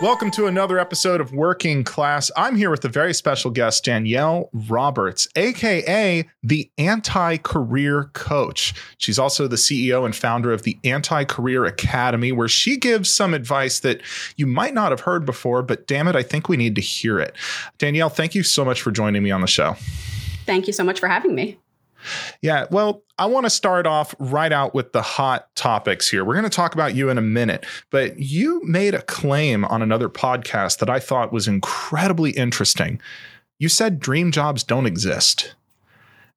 Welcome to another episode of Working Class. I'm here with a very special guest, Danielle Roberts, aka the Anti-Career Coach. She's also the CEO and founder of the Anti-Career Academy, where she gives some advice that you might not have heard before, but damn it, I think we need to hear it. Danielle, thank you so much for joining me on the show. Thank you so much for having me. Yeah, well, I want to start off right out with the hot topics here. We're going to talk about you in a minute, but you made a claim on another podcast that I thought was incredibly interesting. You said dream jobs don't exist.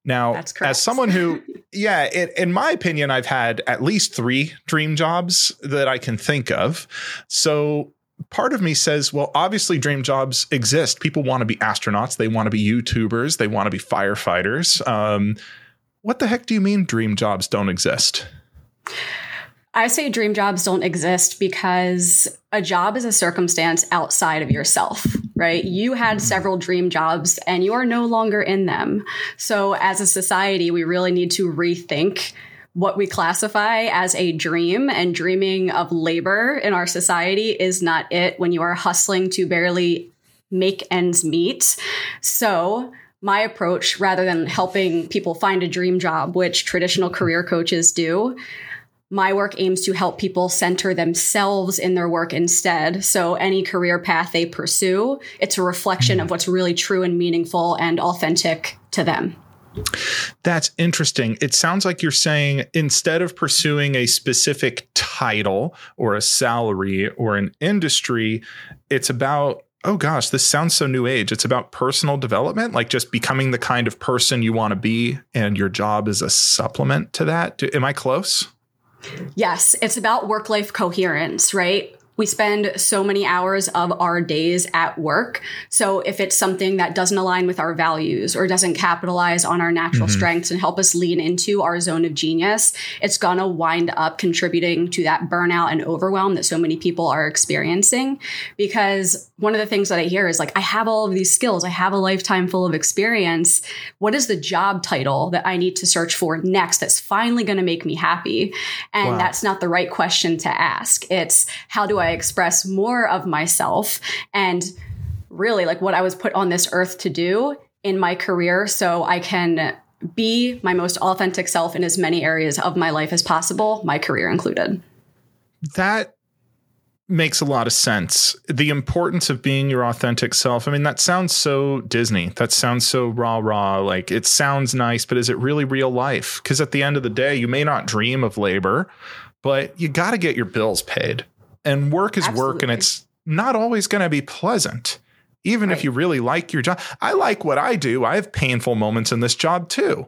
Now, that's correct. As someone who, in my opinion, I've had at least 3 dream jobs that I can think of. So part of me says, well, obviously dream jobs exist. People want to be astronauts. They want to be YouTubers. They want to be firefighters. What the heck do you mean dream jobs don't exist? I say dream jobs don't exist because a job is a circumstance outside of yourself, right? You had several dream jobs and you are no longer in them. So as a society, we really need to rethink what we classify as a dream, and dreaming of labor in our society is not it when you are hustling to barely make ends meet. So my approach, rather than helping people find a dream job, which traditional career coaches do, my work aims to help people center themselves in their work instead. So any career path they pursue, it's a reflection of what's really true and meaningful and authentic to them. That's interesting. It sounds like you're saying instead of pursuing a specific title or a salary or an industry, it's about, oh gosh, this sounds so new age. It's about personal development, like just becoming the kind of person you want to be, and your job is a supplement to that. Am I close? Yes. It's about work-life coherence, right? We spend so many hours of our days at work. So if it's something that doesn't align with our values or doesn't capitalize on our natural strengths and help us lean into our zone of genius, it's going to wind up contributing to that burnout and overwhelm that so many people are experiencing. Because one of the things that I hear is like, I have all of these skills. I have a lifetime full of experience. What is the job title that I need to search for next that's finally going to make me happy? And that's not the right question to ask. It's how do I express more of myself and really like what I was put on this earth to do in my career, so I can be my most authentic self in as many areas of my life as possible, my career included. That makes a lot of sense. The importance of being your authentic self. I mean, that sounds so Disney. That sounds so rah-rah. Like, it sounds nice, but is it really real life? Because at the end of the day, you may not dream of labor, but you got to get your bills paid. And work is work, and it's not always going to be pleasant, even if you really like your job. I like what I do. I have painful moments in this job too,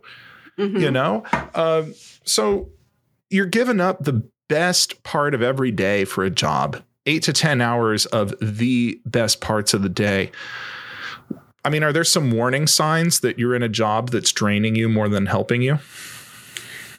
you know? So you're giving up the best part of every day for a job, 8 to 10 hours of the best parts of the day. I mean, are there some warning signs that you're in a job that's draining you more than helping you?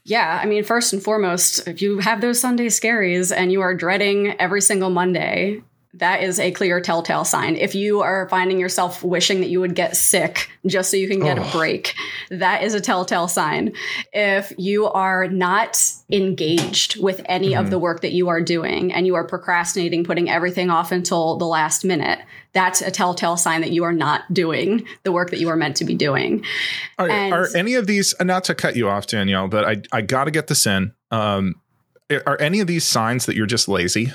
Yeah. I mean, first and foremost, if you have those Sunday scaries and you are dreading every single Monday, that is a clear telltale sign. If you are finding yourself wishing that you would get sick just so you can get a break, that is a telltale sign. If you are not engaged with any of the work that you are doing and you are procrastinating, putting everything off until the last minute, that's a telltale sign that you are not doing the work that you are meant to be doing. Are any of these, not to cut you off, Danielle, but I got to get this in. Are any of these signs that you're just lazy?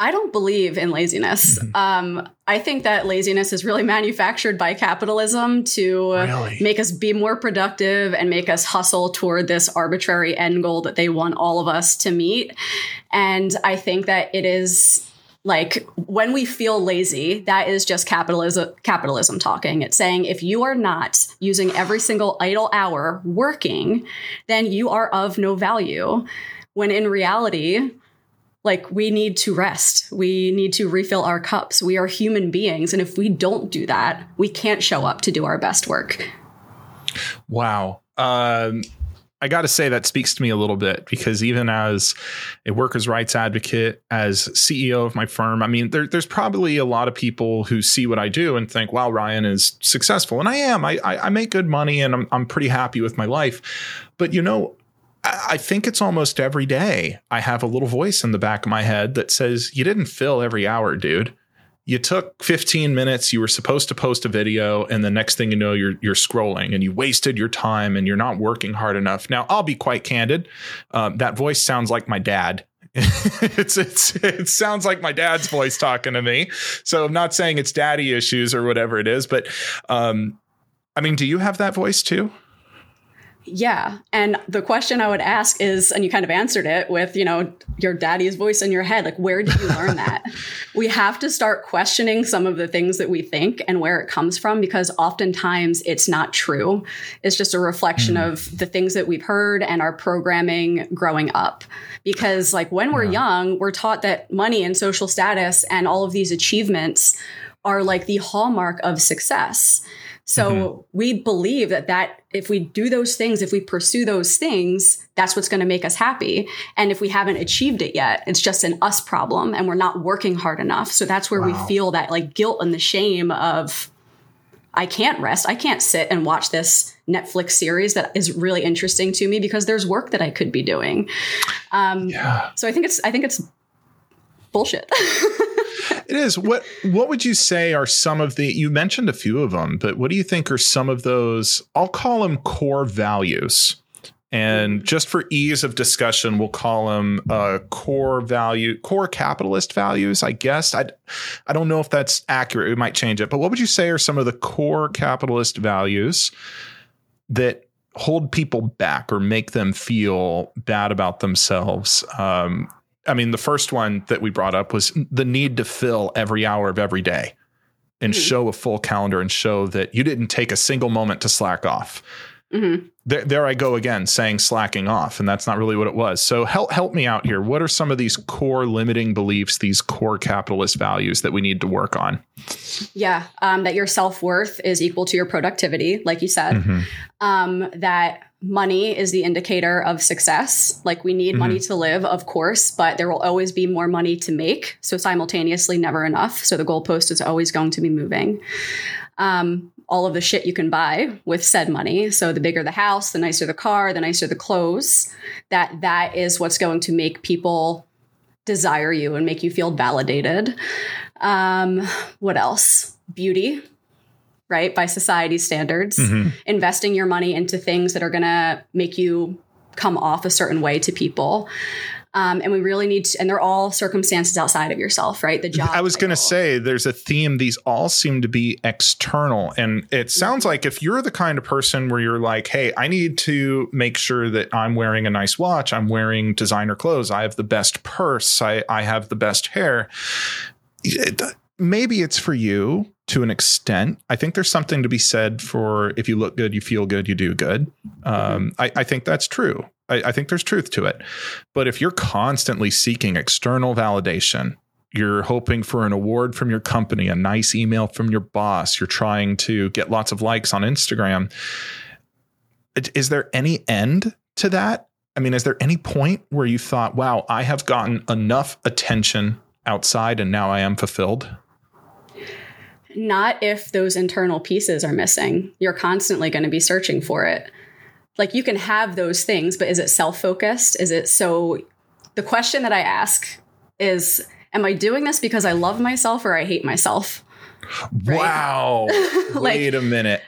I don't believe in laziness. I think that laziness is really manufactured by capitalism to make us be more productive and make us hustle toward this arbitrary end goal that they want all of us to meet. And I think that it is like when we feel lazy, that is just capitalism talking. It's saying if you are not using every single idle hour working, then you are of no value. When in reality, like, we need to rest. We need to refill our cups. We are human beings. And if we don't do that, we can't show up to do our best work. Wow. I got to say that speaks to me a little bit, because even as a workers' rights advocate, as CEO of my firm, I mean, there's probably a lot of people who see what I do and think, wow, Ryan is successful. And I am. I make good money and I'm pretty happy with my life. But, you know, I think it's almost every day I have a little voice in the back of my head that says, you didn't fill every hour, dude. You took 15 minutes, you were supposed to post a video, and the next thing you know, you're scrolling and you wasted your time and you're not working hard enough. Now, I'll be quite candid. That voice sounds like my dad. It sounds like my dad's voice talking to me. So I'm not saying it's daddy issues or whatever it is, but I mean, do you have that voice too? Yeah. And the question I would ask is, and you kind of answered it with, you know, your daddy's voice in your head, like, where did you learn that? We have to start questioning some of the things that we think and where it comes from, because oftentimes it's not true. It's just a reflection of the things that we've heard and our programming growing up. Because like when we're young, we're taught that money and social status and all of these achievements are like the hallmark of success. So we believe that if we do those things, if we pursue those things, that's what's going to make us happy. And if we haven't achieved it yet, it's just an us problem and we're not working hard enough. So that's where we feel that like guilt and the shame of, I can't rest. I can't sit and watch this Netflix series that is really interesting to me because there's work that I could be doing. So I think it's bullshit. It is. What would you say are some of the, you mentioned a few of them, but what do you think are some of those, I'll call them core values, and just for ease of discussion, we'll call them core capitalist values, I guess. I don't know if that's accurate. We might change it, but what would you say are some of the core capitalist values that hold people back or make them feel bad about themselves? I mean, the first one that we brought up was the need to fill every hour of every day and show a full calendar and show that you didn't take a single moment to slack off. There I go again, saying slacking off, and that's not really what it was. So help me out here. What are some of these core limiting beliefs, these core capitalist values that we need to work on? Yeah. That your self-worth is equal to your productivity, like you said, that money is the indicator of success. Like we need money to live, of course, but there will always be more money to make. So simultaneously, never enough. So the goalpost is always going to be moving. All of the shit you can buy with said money. So the bigger the house, the nicer the car, the nicer the clothes, that is what's going to make people desire you and make you feel validated. What else? Beauty, right? By society's standards, investing your money into things that are going to make you come off a certain way to people. And we really need to, and they're all circumstances outside of yourself, right? The job. I was going to say there's a theme. These all seem to be external. And it sounds like if you're the kind of person where you're like, hey, I need to make sure that I'm wearing a nice watch, I'm wearing designer clothes, I have the best purse, I have the best hair. Maybe it's for you to an extent. I think there's something to be said for if you look good, you feel good, you do good. I think that's true. I think there's truth to it. But if you're constantly seeking external validation, you're hoping for an award from your company, a nice email from your boss, you're trying to get lots of likes on Instagram. Is there any end to that? I mean, is there any point where you thought, wow, I have gotten enough attention outside and now I am fulfilled? Not if those internal pieces are missing. You're constantly going to be searching for it. Like you can have those things, but is it self-focused? Is it so? The question that I ask is, am I doing this because I love myself or I hate myself? Right? Wow. Like, wait a minute.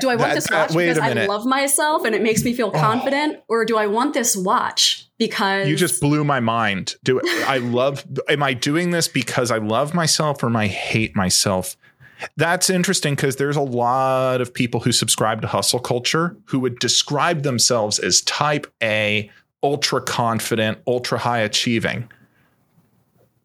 Do I want this watch because I love myself and it makes me feel confident? Or do I want this watch because... You just blew my mind. Am I doing this because I love myself or I hate myself? That's interesting because there's a lot of people who subscribe to hustle culture who would describe themselves as type A, ultra confident, ultra high achieving.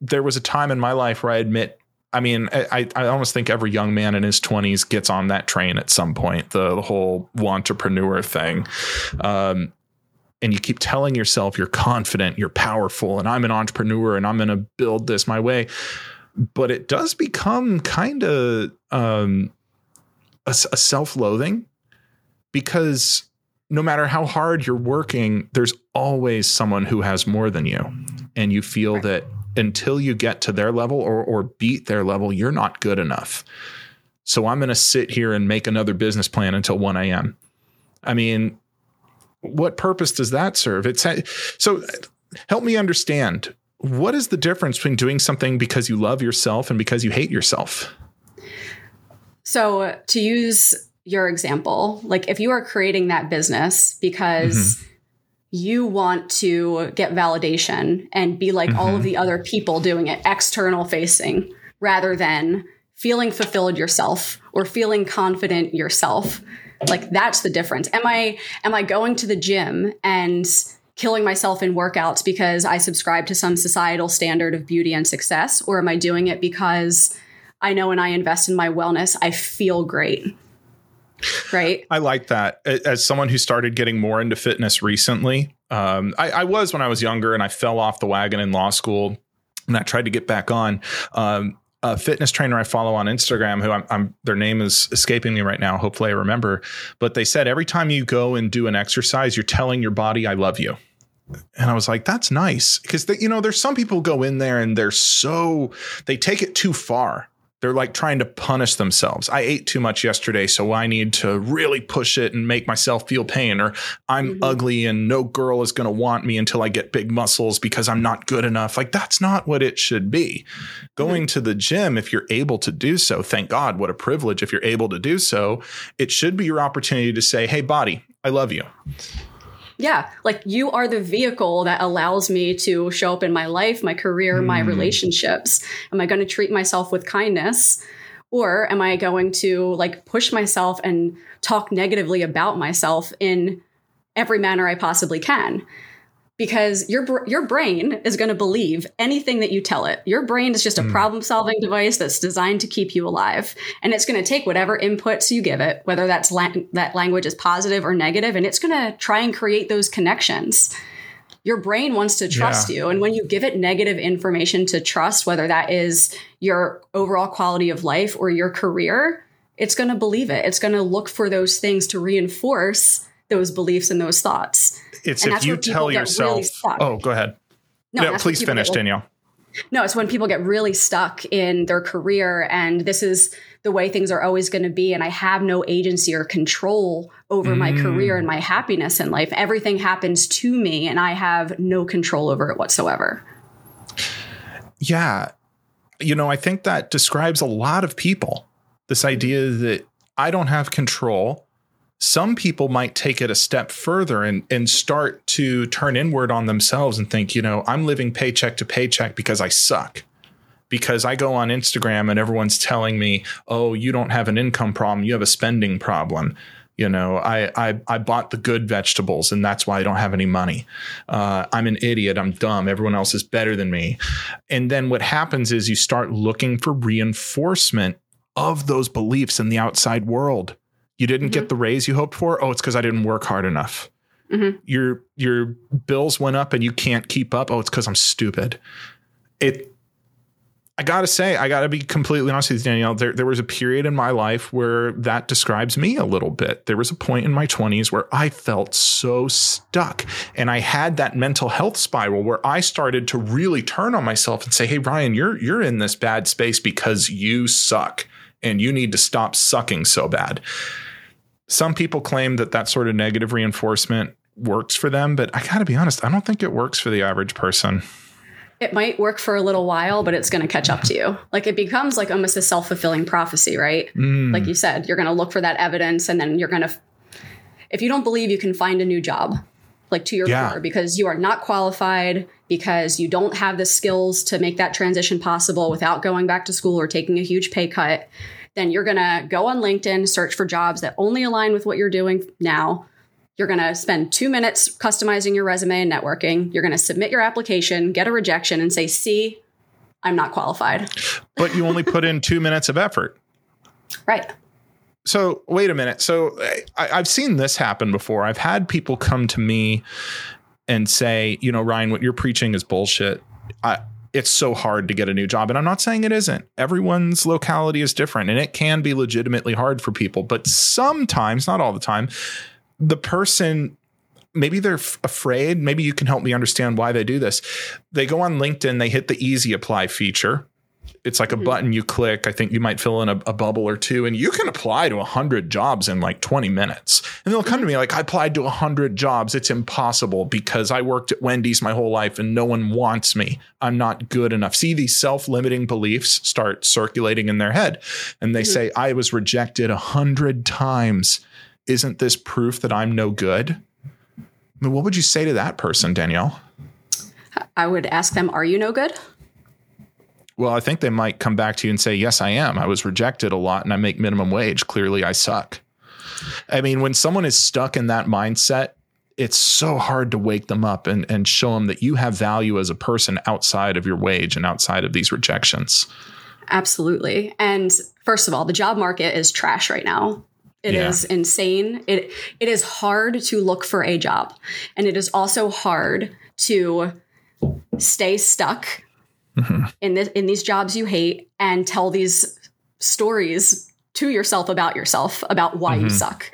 There was a time in my life where I almost think every young man in his 20s gets on that train at some point, the whole wantrepreneur thing. And you keep telling yourself you're confident, you're powerful, and I'm an entrepreneur and I'm going to build this my way. But it does become kind of a self-loathing, because no matter how hard you're working, there's always someone who has more than you. And you feel that until you get to their level or beat their level, you're not good enough. So I'm going to sit here and make another business plan until 1 a.m. I mean, what purpose does that serve? So help me understand, what is the difference between doing something because you love yourself and because you hate yourself? So to use your example, like if you are creating that business because you want to get validation and be like all of the other people doing it, external facing, rather than feeling fulfilled yourself or feeling confident yourself, like that's the difference. Am I going to the gym and killing myself in workouts because I subscribe to some societal standard of beauty and success? Or am I doing it because I know when I invest in my wellness, I feel great? Right. I like that. As someone who started getting more into fitness recently, I was when I was younger, and I fell off the wagon in law school and I tried to get back on. A fitness trainer I follow on Instagram, who their name is escaping me right now. Hopefully I remember, but they said, every time you go and do an exercise, you're telling your body, I love you. And I was like, that's nice. Because there's some people go in there and they take it too far. They're like trying to punish themselves. I ate too much yesterday, so I need to really push it and make myself feel pain. Or I'm ugly and no girl is going to want me until I get big muscles because I'm not good enough. Like, that's not what it should be. Going to the gym, if you're able to do so, thank God, what a privilege. If you're able to do so, it should be your opportunity to say, hey, body, I love you. Yeah. Like, you are the vehicle that allows me to show up in my life, my career, my relationships. Am I going to treat myself with kindness, or am I going to like push myself and talk negatively about myself in every manner I possibly can? Because your brain is going to believe anything that you tell it. Your brain is just a problem-solving device that's designed to keep you alive. And it's going to take whatever inputs you give it, whether that's that language is positive or negative, and it's going to try and create those connections. Your brain wants to trust you. And when you give it negative information to trust, whether that is your overall quality of life or your career, it's going to believe it. It's going to look for those things to reinforce those beliefs and those thoughts. It's if you tell yourself, really go ahead. No, please finish, Danielle. No, it's when people get really stuck in their career and this is the way things are always going to be. And I have no agency or control over my career and my happiness in life. Everything happens to me and I have no control over it whatsoever. Yeah. I think that describes a lot of people. This idea that I don't have control. Some people might take it a step further and start to turn inward on themselves and think, I'm living paycheck to paycheck because I suck, because I go on Instagram and everyone's telling me, oh, you don't have an income problem. You have a spending problem. I bought the good vegetables and that's why I don't have any money. I'm an idiot. I'm dumb. Everyone else is better than me. And then what happens is you start looking for reinforcement of those beliefs in the outside world. You didn't get the raise you hoped for. Oh, it's because I didn't work hard enough. Your bills went up and you can't keep up. Oh, it's because I'm stupid. I got to be completely honest with you, Danielle. There was a period in my life where that describes me a little bit. There was a point in my 20s where I felt so stuck. And I had that mental health spiral where I started to really turn on myself and say, hey, Ryan, you're in this bad space because you suck. And you need to stop sucking so bad. Some people claim that sort of negative reinforcement works for them, but I got to be honest, I don't think it works for the average person. It might work for a little while, but it's going to catch up to you. Like, it becomes like almost a self-fulfilling prophecy, right? Like you said, you're going to look for that evidence, and then you're going to, if you don't believe you can find a new job, like to your core, because you are not qualified, because you don't have the skills to make that transition possible without going back to school or taking a huge pay cut, then you're going to go on LinkedIn, search for jobs that only align with what you're doing now. You're going to spend 2 minutes customizing your resume and networking. You're going to submit your application, get a rejection, and say, see, I'm not qualified. But you only put in 2 minutes of effort. Right. So wait a minute. So I've seen this happen before. I've had people come to me and say, Ryan, what you're preaching is bullshit. It's so hard to get a new job. And I'm not saying it isn't. Everyone's locality is different and it can be legitimately hard for people. But sometimes, not all the time, the person, maybe they're afraid. Maybe you can help me understand why they do this. They go on LinkedIn. They hit the easy apply feature. It's like a button you click. I think you might fill in a bubble or two, and you can apply to 100 jobs in like 20 minutes. And they'll come to me like, I applied to 100 jobs. It's impossible because I worked at Wendy's my whole life and no one wants me. I'm not good enough. See, these self-limiting beliefs start circulating in their head. And they say, I was rejected 100 times. Isn't this proof that I'm no good? I mean, what would you say to that person, Danielle? I would ask them, are you no good? Well, I think they might come back to you and say, yes, I am. I was rejected a lot and I make minimum wage. Clearly, I suck. I mean, when someone is stuck in that mindset, it's so hard to wake them up and show them that you have value as a person outside of your wage and outside of these rejections. Absolutely. And first of all, the job market is trash right now. It is insane. It is hard to look for a job. And it is also hard to stay stuck in these jobs you hate and tell these stories to yourself, about why you suck.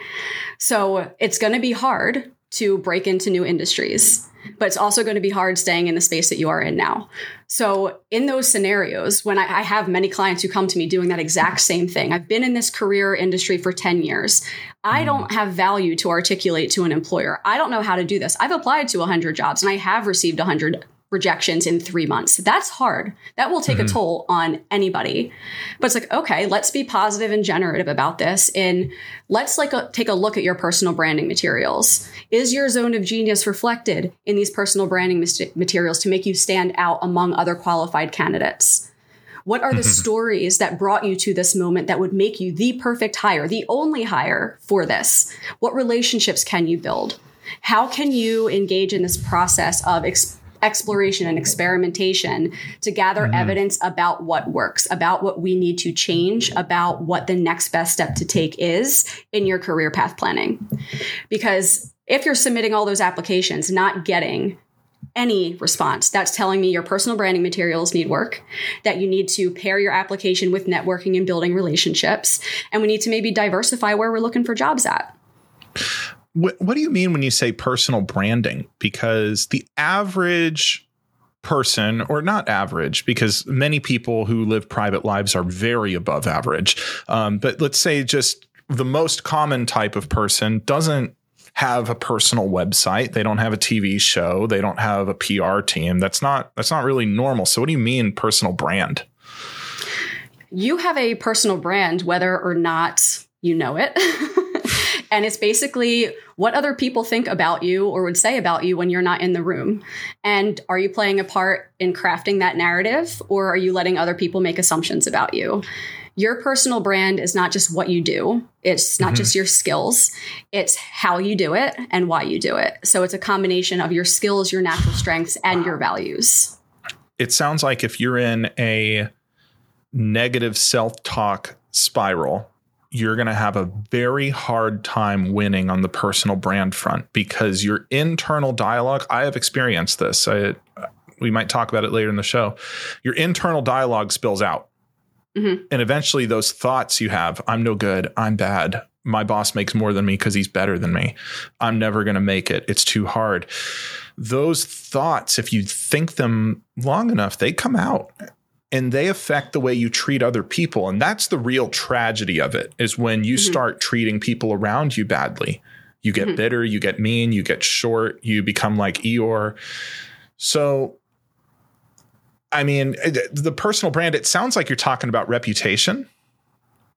So it's going to be hard to break into new industries, but it's also going to be hard staying in the space that you are in now. So in those scenarios, when I have many clients who come to me doing that exact same thing, I've been in this career industry for 10 years. I don't have value to articulate to an employer. I don't know how to do this. I've applied to 100 jobs and I have received 100 rejections in 3 months. That's hard. That will take a toll on anybody. But it's like, okay, let's be positive and generative about this. And let's take a look at your personal branding materials. Is your zone of genius reflected in these personal branding materials to make you stand out among other qualified candidates? What are the stories that brought you to this moment that would make you the perfect hire, the only hire for this? What relationships can you build? How can you engage in this process of exploration and experimentation to gather evidence about what works, about what we need to change, about what the next best step to take is in your career path planning? Because if you're submitting all those applications, not getting any response, that's telling me your personal branding materials need work, that you need to pair your application with networking and building relationships. And we need to maybe diversify where we're looking for jobs at. What do you mean when you say personal branding? Because the average person, or not average, because many people who live private lives are very above average. But let's say just the most common type of person doesn't have a personal website. They don't have a TV show. They don't have a PR team. That's not really normal. So what do you mean personal brand? You have a personal brand, whether or not you know it. And it's basically what other people think about you or would say about you when you're not in the room. And are you playing a part in crafting that narrative, or are you letting other people make assumptions about you? Your personal brand is not just what you do. It's not just your skills. It's how you do it and why you do it. So it's a combination of your skills, your natural strengths, and your values. It sounds like if you're in a negative self-talk spiral, you're going to have a very hard time winning on the personal brand front, because your internal dialogue, I have experienced this. We might talk about it later in the show. Your internal dialogue spills out. And eventually those thoughts you have, I'm no good, I'm bad, my boss makes more than me because he's better than me, I'm never going to make it, it's too hard. Those thoughts, if you think them long enough, they come out. And they affect the way you treat other people. And that's the real tragedy of it, is when you start treating people around you badly. You get bitter, you get mean, you get short, you become like Eeyore. So, I mean, the personal brand, it sounds like you're talking about reputation.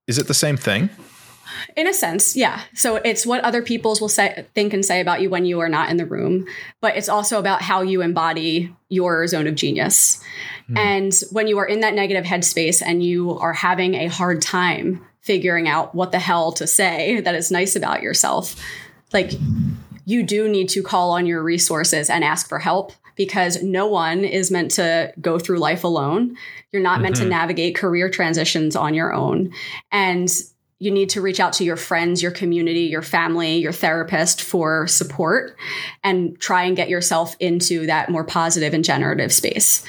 Is it the same thing? In a sense, yeah. So it's what other people will think and say about you when you are not in the room, but it's also about how you embody your zone of genius. And when you are in that negative headspace and you are having a hard time figuring out what the hell to say that is nice about yourself, like, you do need to call on your resources and ask for help, because no one is meant to go through life alone. You're not meant to navigate career transitions on your own. And you need to reach out to your friends, your community, your family, your therapist for support, and try and get yourself into that more positive and generative space,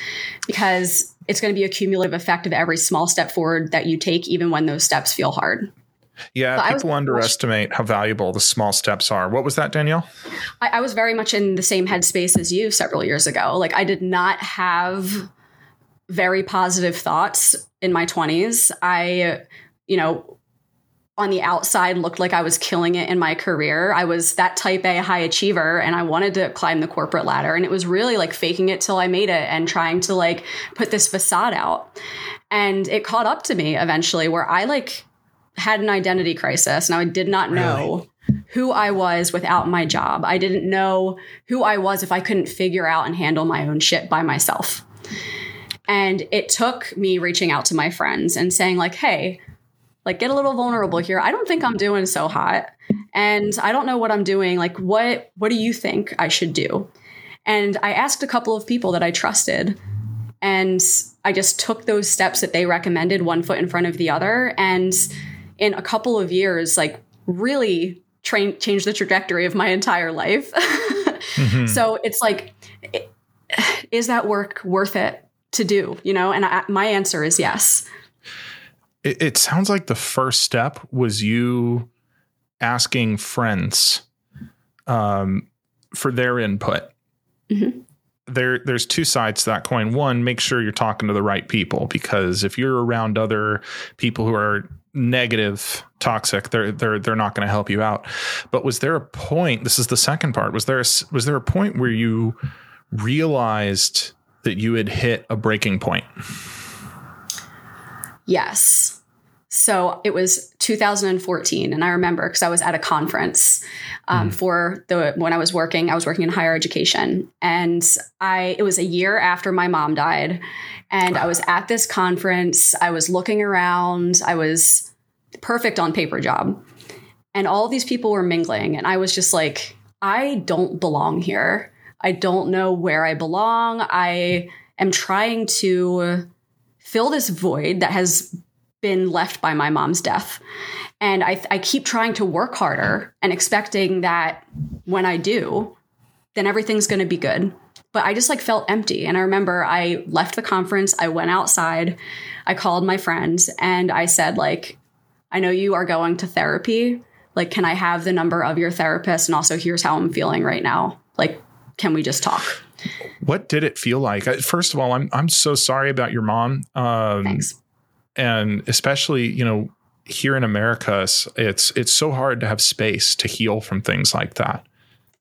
because it's going to be a cumulative effect of every small step forward that you take, even when those steps feel hard. Yeah, but people underestimate how valuable the small steps are. What was that, Danielle? I was very much in the same headspace as you several years ago. Like, I did not have very positive thoughts in my 20s. I, you know, on the outside looked like I was killing it in my career. I was that type A high achiever and I wanted to climb the corporate ladder. And it was really like faking it till I made it and trying to like put this facade out. And it caught up to me eventually where I like had an identity crisis and I did not know who I was without my job. I didn't know who I was if I couldn't figure out and handle my own shit by myself. And it took me reaching out to my friends and saying like, hey, like get a little vulnerable here. I don't think I'm doing so hot and I don't know what I'm doing. Like, what do you think I should do? And I asked a couple of people that I trusted and I just took those steps that they recommended, one foot in front of the other. And in a couple of years, like really changed the trajectory of my entire life. Mm-hmm. So it's like, is that work worth it to do? You know? And my answer is yes. It sounds like the first step was you asking friends for their input. Mm-hmm. There's two sides to that coin. One, make sure you're talking to the right people, because if you're around other people who are negative, toxic, they're not going to help you out. But was there a point? This is the second part. Was there a point where you realized that you had hit a breaking point? Yes. So it was 2014. And I remember because I was at a conference when I was working in higher education. And it was a year after my mom died. And I was at this conference. I was looking around. I was perfect on paper job. And all these people were mingling. And I was just like, I don't belong here. I don't know where I belong. I am trying to fill this void that has been left by my mom's death. And I keep trying to work harder and expecting that when I do, then everything's going to be good. But I just like felt empty. And I remember I left the conference. I went outside. I called my friend and I said, like, I know you are going to therapy. Like, can I have the number of your therapist? And also here's how I'm feeling right now. Like, can we just talk? What did it feel like? First of all, I'm so sorry about your mom. Thanks. And especially, you know, here in America, it's so hard to have space to heal from things like that.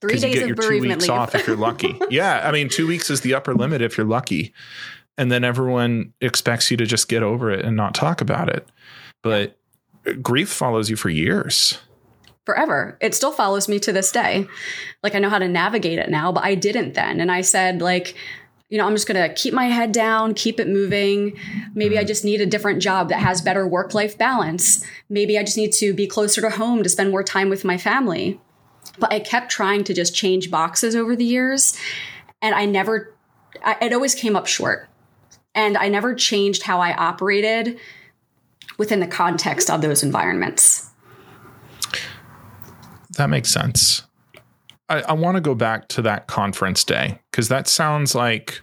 3 days of bereavement leave. You get your 2 weeks off if you're lucky. Yeah. I mean, 2 weeks is the upper limit if you're lucky. And then everyone expects you to just get over it and not talk about it. But grief follows you for years. Forever. It still follows me to this day. Like I know how to navigate it now, but I didn't then. And I said, like, you know, I'm just going to keep my head down, keep it moving. Maybe I just need a different job that has better work-life balance. Maybe I just need to be closer to home to spend more time with my family. But I kept trying to just change boxes over the years. And it always came up short. And I never changed how I operated within the context of those environments. That makes sense. I want to go back to that conference day, because that sounds like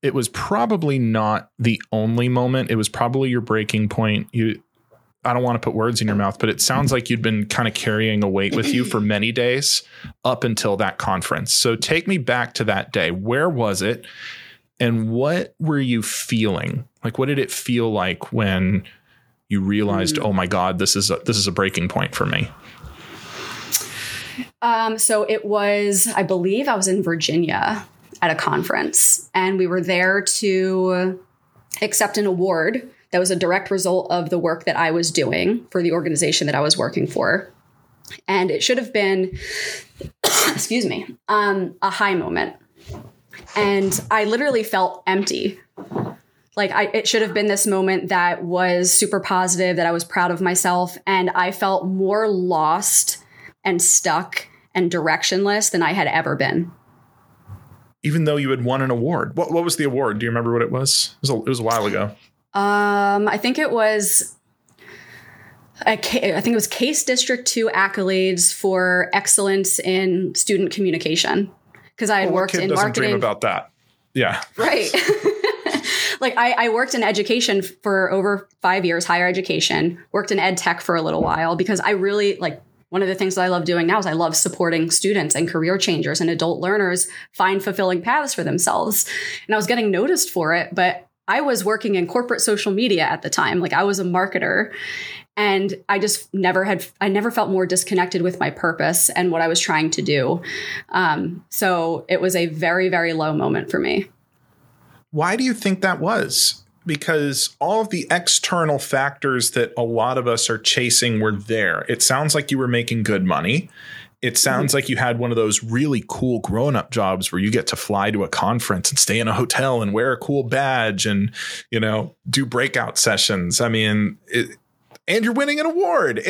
it was probably not the only moment. It was probably your breaking point. I don't want to put words in your mouth, but it sounds like you'd been kind of carrying a weight with you for many days up until that conference. So take me back to that day. Where was it? And what were you feeling? Like, what did it feel like when you realized, oh my God, this is a breaking point for me? So it was, I believe I was in Virginia at a conference, and we were there to accept an award that was a direct result of the work that I was doing for the organization that I was working for. And it should have been, excuse me, a high moment. And I literally felt empty. Like it should have been this moment that was super positive, that I was proud of myself. And I felt more lost and stuck and directionless than I had ever been. Even though you had won an award. What was the award? Do you remember what it was? It was a while ago. I think it was CASE District 2 accolades for excellence in student communication, because I had worked in marketing. Doesn't dream about that. Yeah. Right. Like I worked in education for over 5 years, higher education, worked in ed tech for a little while, because I really like, one of the things that I love doing now is I love supporting students and career changers and adult learners find fulfilling paths for themselves. And I was getting noticed for it, but I was working in corporate social media at the time. Like I was a marketer and I never felt more disconnected with my purpose and what I was trying to do. So it was a very, very low moment for me. Why do you think that was? Because all of the external factors that a lot of us are chasing were there. It sounds like you were making good money. It sounds like you had one of those really cool grown-up jobs where you get to fly to a conference and stay in a hotel and wear a cool badge and, you know, do breakout sessions. I mean, and you're winning an award.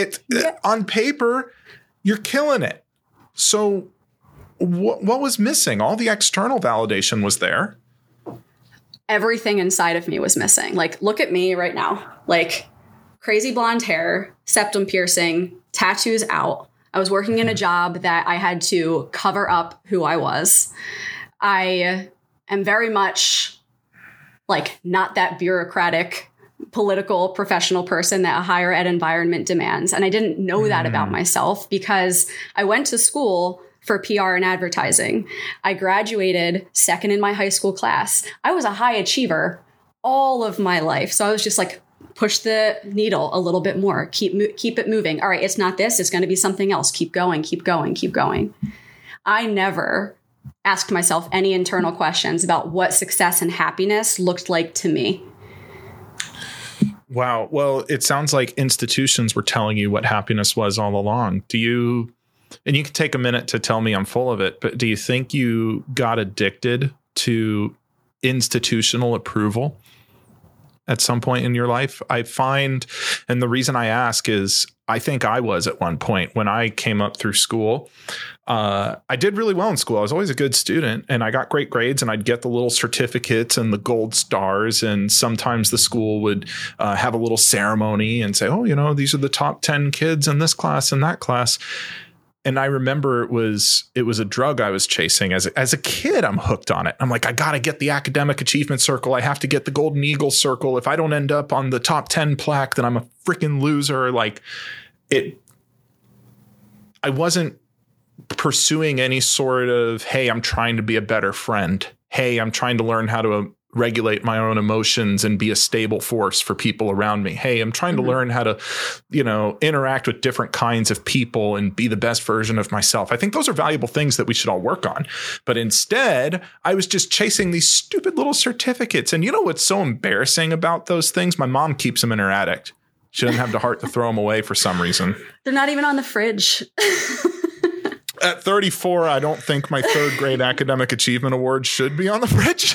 On paper, you're killing it. So what was missing? All the external validation was there. Everything inside of me was missing. Like, look at me right now. Like, crazy blonde hair, septum piercing, tattoos out. I was working in a job that I had to cover up who I was. I am very much like not that bureaucratic, political, professional person that a higher ed environment demands. And I didn't know that about myself because I went to school for PR and advertising. I graduated second in my high school class. I was a high achiever all of my life. So I was just like, push the needle a little bit more. Keep it moving. All right, it's not this. It's going to be something else. Keep going, keep going, keep going. I never asked myself any internal questions about what success and happiness looked like to me. Wow. Well, it sounds like institutions were telling you what happiness was all along. And you can take a minute to tell me I'm full of it, but do you think you got addicted to institutional approval at some point in your life? I find, and the reason I ask is I think I was at one point when I came up through school. I did really well in school. I was always a good student and I got great grades and I'd get the little certificates and the gold stars. And sometimes the school would have a little ceremony and say, oh, you know, these are the top 10 kids in this class and that class. And I remember it was a drug I was chasing as a kid. I'm hooked on it. I'm like, I got to get the academic achievement circle. I have to get the Golden Eagle circle. If I don't end up on the top 10 plaque, then I'm a freaking loser. Like I wasn't pursuing any sort of, hey, I'm trying to be a better friend. Hey, I'm trying to learn how to regulate my own emotions and be a stable force for people around me. Hey, I'm trying to learn how to, you know, interact with different kinds of people and be the best version of myself. I think those are valuable things that we should all work on. But instead, I was just chasing these stupid little certificates. And you know what's so embarrassing about those things? My mom keeps them in her attic. She doesn't have the heart to throw them away for some reason. They're not even on the fridge. At 34, I don't think my third grade academic achievement award should be on the fridge.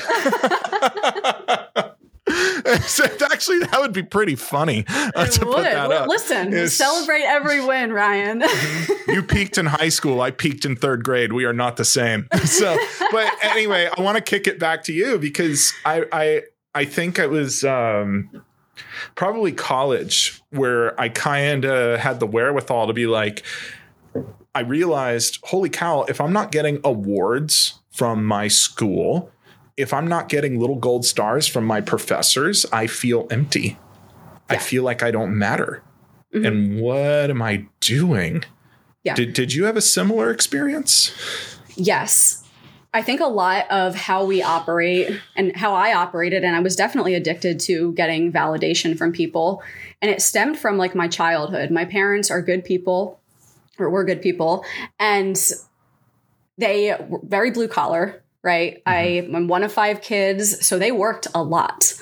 Except actually, that would be pretty funny to put that up. Listen, we celebrate every win, Ryan. You peaked in high school. I peaked in third grade. We are not the same. So, but anyway, I want to kick it back to you because I think it was probably college where I kind of had the wherewithal to be like, I realized, holy cow, if I'm not getting awards from my school, if I'm not getting little gold stars from my professors, I feel empty. Yeah. I feel like I don't matter. Mm-hmm. And what am I doing? Yeah. Did you have a similar experience? Yes. I think a lot of how we operate and how I operated, and I was definitely addicted to getting validation from people. And it stemmed from like my childhood. My parents are good people. Or were good people, and they were very blue collar, right? Mm-hmm. I'm one of five kids, so they worked a lot.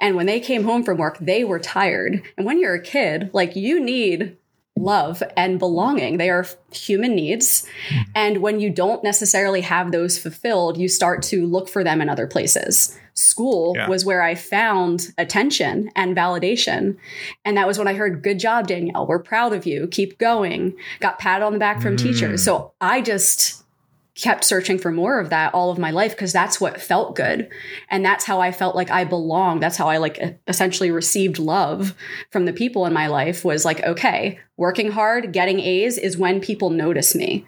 And when they came home from work, they were tired. And when you're a kid, like you need love and belonging. They are human needs. Mm-hmm. And when you don't necessarily have those fulfilled, you start to look for them in other places. School was where I found attention and validation. And that was when I heard, good job, Danielle. We're proud of you. Keep going. Got patted on the back from teachers. So I just kept searching for more of that all of my life because that's what felt good. And that's how I felt like I belonged. That's how I like essentially received love from the people in my life was like, okay, working hard, getting A's is when people notice me.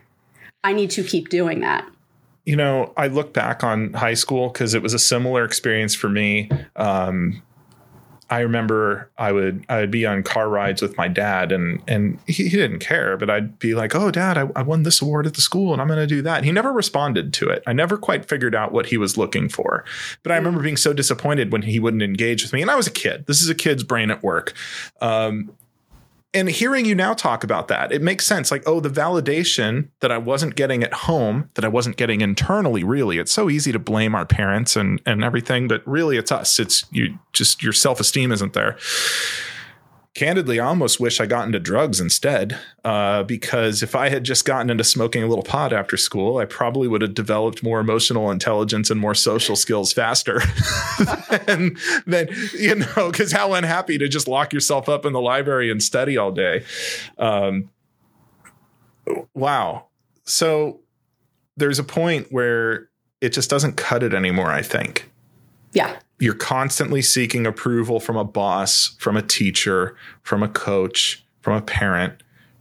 I need to keep doing that. You know, I look back on high school because it was a similar experience for me. I remember I would be on car rides with my dad, and he didn't care, but I'd be like, oh, Dad, I won this award at the school and I'm going to do that. And he never responded to it. I never quite figured out what he was looking for, but I remember being so disappointed when he wouldn't engage with me. And I was a kid. This is a kid's brain at work. And hearing you now talk about that, it makes sense. Like, oh, the validation that I wasn't getting at home, that I wasn't getting internally, really. It's so easy to blame our parents and everything, but really it's us. It's you. Just your self-esteem isn't there. Candidly, I almost wish I got into drugs instead, because if I had just gotten into smoking a little pot after school, I probably would have developed more emotional intelligence and more social skills faster than you know, because how unhappy to just lock yourself up in the library and study all day. Wow. So there's a point where it just doesn't cut it anymore, I think. Yeah. You're constantly seeking approval from a boss, from a teacher, from a coach, from a parent,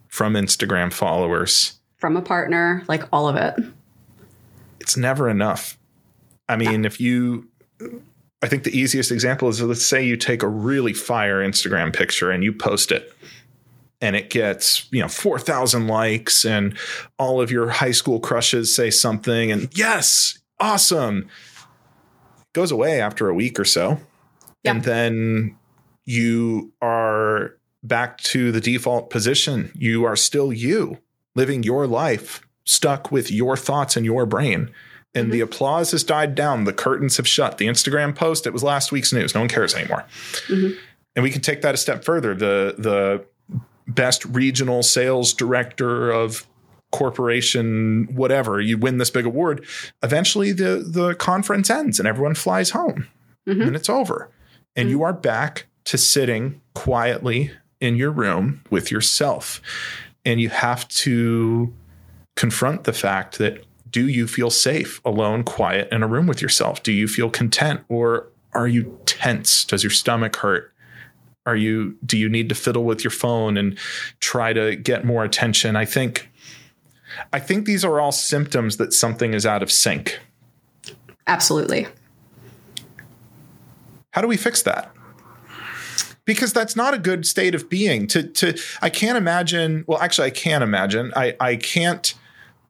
from Instagram followers, from a partner, like all of it. It's never enough. I mean, yeah. I think the easiest example is, let's say you take a really fire Instagram picture and you post it. And it gets, 4,000 likes and all of your high school crushes say something and yes, awesome. Goes away after a week or so. Yeah. And then you are back to the default position. You are still you living your life, stuck with your thoughts in your brain. And the applause has died down. The curtains have shut. The Instagram post, it was last week's news. No one cares anymore. Mm-hmm. And we can take that a step further. The best regional sales director of corporation, whatever, you win this big award, eventually the conference ends and everyone flies home and it's over. And you are back to sitting quietly in your room with yourself. And you have to confront the fact that, do you feel safe, alone, quiet in a room with yourself? Do you feel content, or are you tense? Does your stomach hurt? Do you need to fiddle with your phone and try to get more attention? I think these are all symptoms that something is out of sync. Absolutely. How do we fix that? Because that's not a good state of being. I can't imagine. Well, actually, I can't imagine. I can't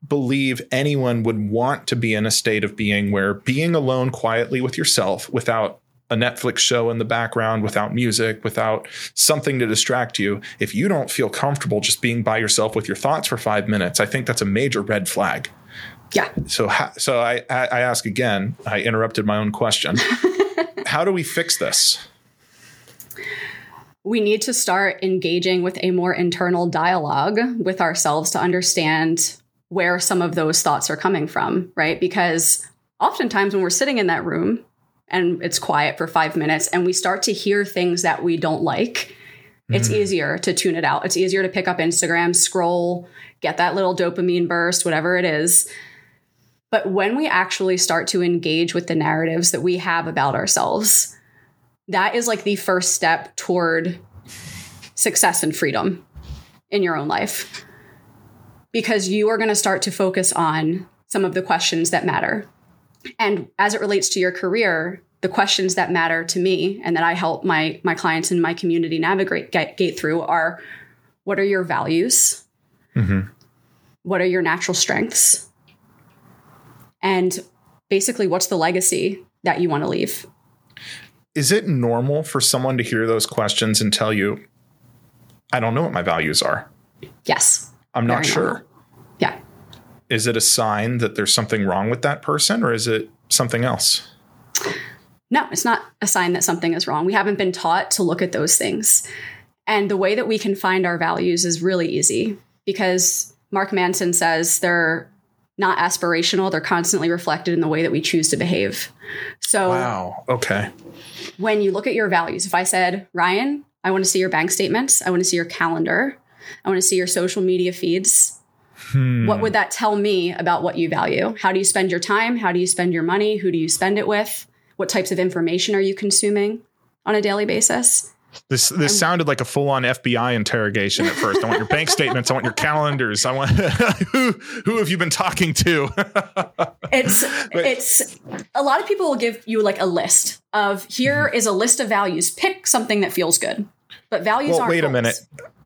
believe anyone would want to be in a state of being where being alone quietly with yourself, without a Netflix show in the background, without music, without something to distract you. If you don't feel comfortable just being by yourself with your thoughts for 5 minutes, I think that's a major red flag. Yeah. So I ask again, I interrupted my own question. How do we fix this? We need to start engaging with a more internal dialogue with ourselves to understand where some of those thoughts are coming from, right? Because oftentimes when we're sitting in that room, and it's quiet for 5 minutes, and we start to hear things that we don't like, it's easier to tune it out. It's easier to pick up Instagram, scroll, get that little dopamine burst, whatever it is. But when we actually start to engage with the narratives that we have about ourselves, that is like the first step toward success and freedom in your own life. Because you are going to start to focus on some of the questions that matter. And as it relates to your career, the questions that matter to me and that I help my clients in my community navigate through are, what are your values? Mm-hmm. What are your natural strengths? And basically, what's the legacy that you want to leave? Is it normal for someone to hear those questions and tell you, I don't know what my values are? Yes. I'm not sure. Normal. Yeah. Is it a sign that there's something wrong with that person, or is it something else? No, it's not a sign that something is wrong. We haven't been taught to look at those things. And the way that we can find our values is really easy, because Mark Manson says they're not aspirational. They're constantly reflected in the way that we choose to behave. So wow. Okay. When you look at your values, if I said, Ryan, I want to see your bank statements. I want to see your calendar. I want to see your social media feeds. What would that tell me about what you value? How do you spend your time? How do you spend your money? Who do you spend it with? What types of information are you consuming on a daily basis? This sounded like a full-on FBI interrogation at first. I want your bank statements. I want your calendars. I want who have you been talking to? It's a lot of people will give you like a list of here is a list of values. Pick something that feels good, but values aren't. Wait a minute.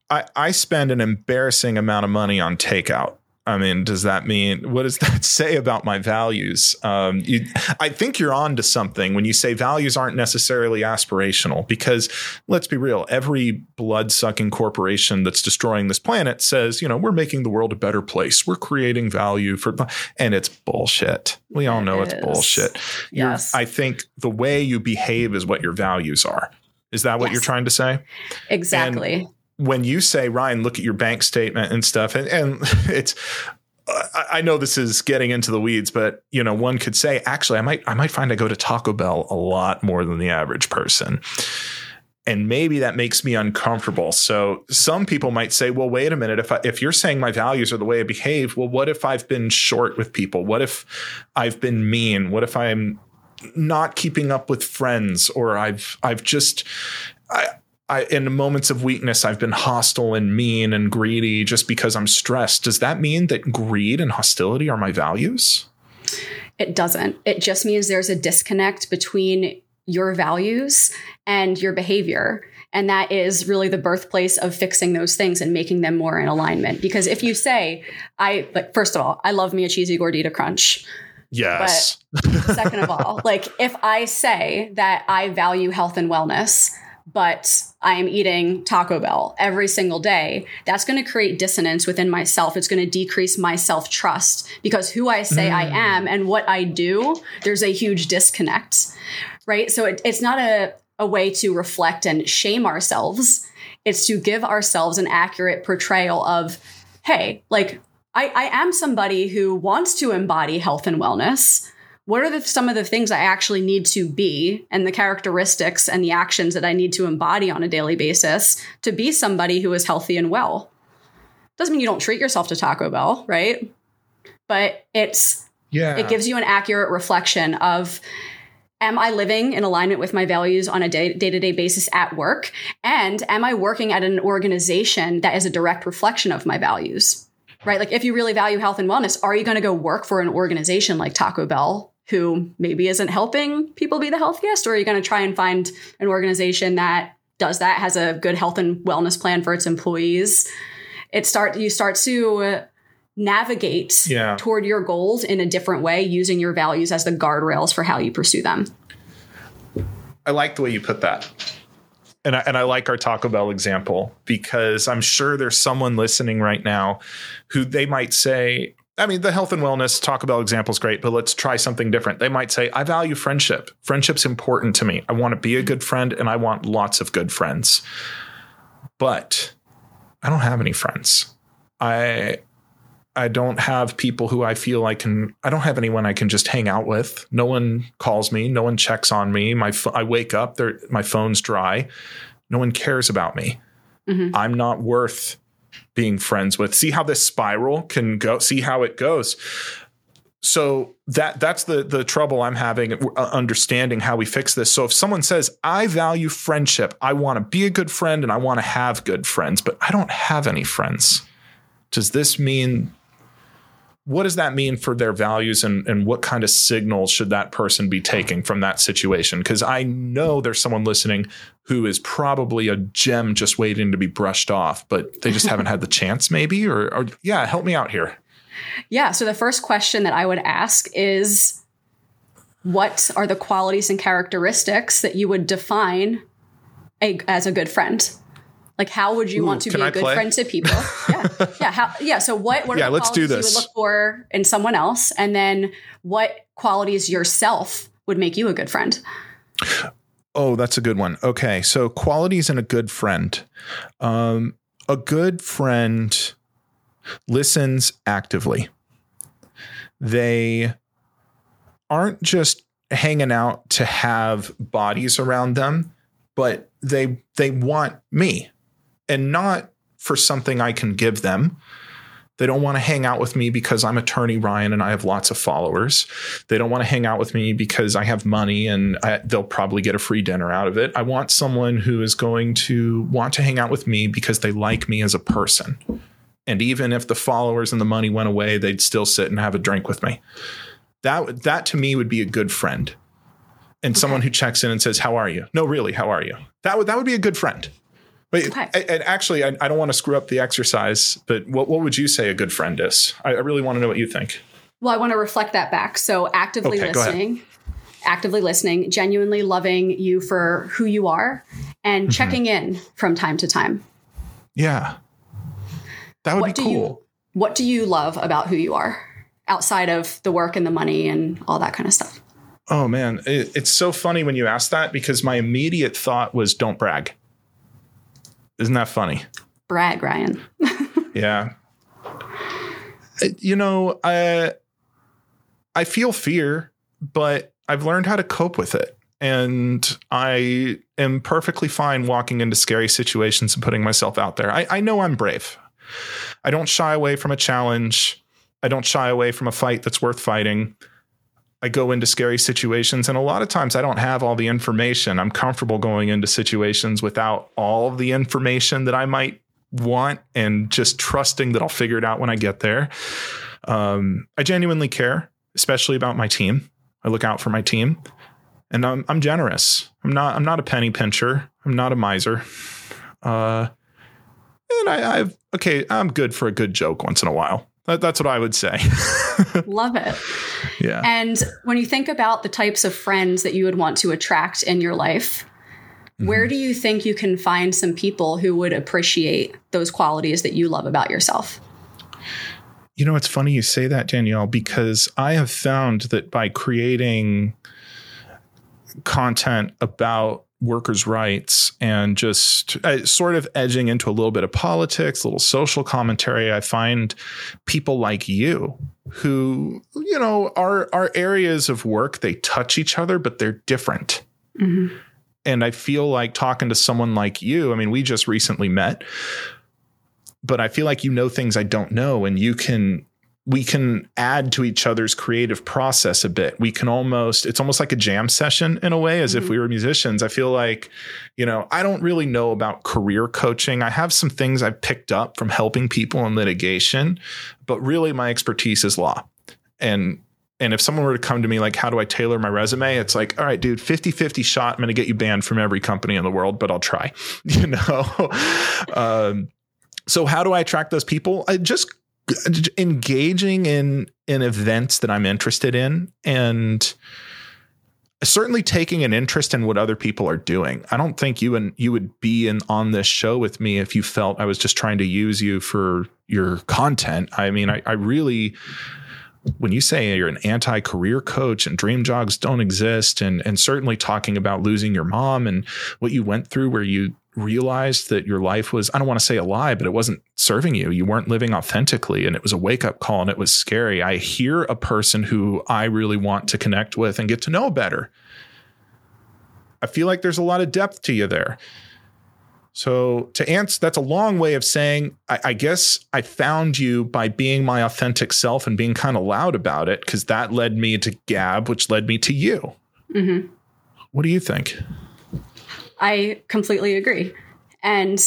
I spend an embarrassing amount of money on takeout. I mean, does that mean, what does that say about my values? I think you're on to something when you say values aren't necessarily aspirational, because let's be real, every blood-sucking corporation that's destroying this planet says, you know, we're making the world a better place. We're creating value for, and it's bullshit. We all know it's bullshit. Yes. I think the way you behave is what your values are. Is that what you're trying to say? Exactly. When you say, Ryan, look at your bank statement and stuff, and it's, I know this is getting into the weeds, but you know, one could say, actually, I might find I go to Taco Bell a lot more than the average person. And maybe that makes me uncomfortable. So some people might say, well, wait a minute, if you're saying my values are the way I behave, well, what if I've been short with people? What if I've been mean? What if I'm not keeping up with friends, or I've just in moments of weakness, I've been hostile and mean and greedy just because I'm stressed. Does that mean that greed and hostility are my values? It doesn't. It just means there's a disconnect between your values and your behavior. And that is really the birthplace of fixing those things and making them more in alignment. Because if you say, first of all, I love me a cheesy gordita crunch. Yes. But second of all, like if I say that I value health and wellness, but I am eating Taco Bell every single day, that's going to create dissonance within myself. It's going to decrease my self-trust, because who I say I am and what I do, there's a huge disconnect, right? So it's not a way to reflect and shame ourselves. It's to give ourselves an accurate portrayal of, hey, like I am somebody who wants to embody health and wellness. What are some of the things I actually need to be, and the characteristics and the actions that I need to embody on a daily basis to be somebody who is healthy and well? Doesn't mean you don't treat yourself to Taco Bell, right? But it gives you an accurate reflection of, am I living in alignment with my values on a day-to-day basis at work? And am I working at an organization that is a direct reflection of my values? Right? Like if you really value health and wellness, are you going to go work for an organization like Taco Bell, who maybe isn't helping people be the healthiest? Or are you going to try and find an organization that does that, has a good health and wellness plan for its employees? You start to navigate toward your goals in a different way, using your values as the guardrails for how you pursue them. I like the way you put that. And I like our Taco Bell example, because I'm sure there's someone listening right now who they might say, I mean, the health and wellness Taco Bell example is great, but let's try something different. They might say, I value friendship. Friendship's important to me. I want to be a good friend, and I want lots of good friends. But I don't have any friends. I don't have people who I feel I don't have anyone I can just hang out with. No one calls me. No one checks on me. I wake up, my phone's dry. No one cares about me. Mm-hmm. I'm not worth being friends with. See how this spiral can go. See how it goes. So that's the trouble I'm having, understanding how we fix this. So if someone says, I value friendship, I want to be a good friend and I want to have good friends, but I don't have any friends. Does this mean, what does that mean for their values, and what kind of signals should that person be taking from that situation? Because I know there's someone listening who is probably a gem just waiting to be brushed off, but they just haven't had the chance maybe, or yeah, help me out here. Yeah. So the first question that I would ask is, what are the qualities and characteristics that you would define as a good friend? Like, how would you want to be a good friend to people? Yeah. Yeah. So what are the qualities you would look for in someone else? And then what qualities yourself would make you a good friend? Oh, that's a good one. Okay. So qualities in a good friend. A good friend listens actively. They aren't just hanging out to have bodies around them, but they want me. And not for something I can give them, They don't want to hang out with me because I'm attorney Ryan and I have lots of followers. They don't want to hang out with me because I have money and they'll probably get a free dinner out of it. I want someone who is going to want to hang out with me because they like me as a person. And even if the followers and the money went away, they'd still sit and have a drink with me. That to me would be a good friend. And someone who checks in and says, how are you? No, really, how are you? That would be a good friend. But okay. I don't want to screw up the exercise, but what would you say a good friend is? I really want to know what you think. Well, I want to reflect that back. So actively listening, genuinely loving you for who you are, and checking in from time to time. Yeah. That would be cool. What do you love about who you are outside of the work and the money and all that kind of stuff? Oh, man. It's so funny when you ask that, because my immediate thought was don't brag. Isn't that funny? Brag, Ryan. Yeah. You know, I feel fear, but I've learned how to cope with it. And I am perfectly fine walking into scary situations and putting myself out there. I know I'm brave. I don't shy away from a challenge. I don't shy away from a fight that's worth fighting. I go into scary situations, and a lot of times I don't have all the information. I'm comfortable going into situations without all the information that I might want and just trusting that I'll figure it out when I get there. I genuinely care, especially about my team. I look out for my team, and I'm generous. I'm not a penny pincher. I'm not a miser. And I'm good for a good joke once in a while. That's what I would say. Love it. Yeah. And when you think about the types of friends that you would want to attract in your life, where do you think you can find some people who would appreciate those qualities that you love about yourself? You know, it's funny you say that, Danielle, because I have found that by creating content about workers' rights and just sort of edging into a little bit of politics, a little social commentary, I find people like you who, you know, are areas of work, they touch each other, but they're different. Mm-hmm. And I feel like talking to someone like you, I mean, we just recently met, but I feel like, you know, things I don't know, and we can add to each other's creative process a bit. We can it's almost like a jam session in a way, as if we were musicians. I feel like, you know, I don't really know about career coaching. I have some things I've picked up from helping people in litigation, but really my expertise is law. And if someone were to come to me, like, how do I tailor my resume? It's like, all right, dude, 50-50 shot. I'm going to get you banned from every company in the world, but I'll try, you know? So how do I attract those people? I just engaging in events that I'm interested in, and certainly taking an interest in what other people are doing. I don't think you would be on this show with me if you felt I was just trying to use you for your content. I mean, I really, when you say you're an anti-career coach and dream jobs don't exist, and certainly talking about losing your mom and what you went through where you realized that your life was, I don't want to say a lie, but it wasn't serving you. You weren't living authentically, and it was a wake-up call, and it was scary. I hear a person who I really want to connect with and get to know better. I feel like there's a lot of depth to you there. So to answer, that's a long way of saying, I guess I found you by being my authentic self and being kind of loud about it, because that led me to Gab, which led me to you. Mm-hmm. What do you think? I completely agree. And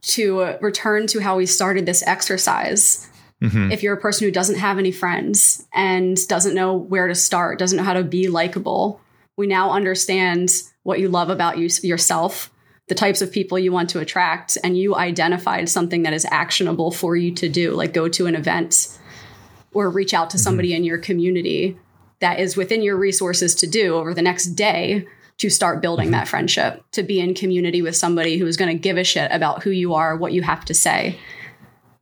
to return to how we started this exercise, if you're a person who doesn't have any friends and doesn't know where to start, doesn't know how to be likable, we now understand what you love about yourself, the types of people you want to attract, and you identified something that is actionable for you to do, like go to an event or reach out to somebody in your community that is within your resources to do over the next day, to start building that friendship, to be in community with somebody who is going to give a shit about who you are, what you have to say,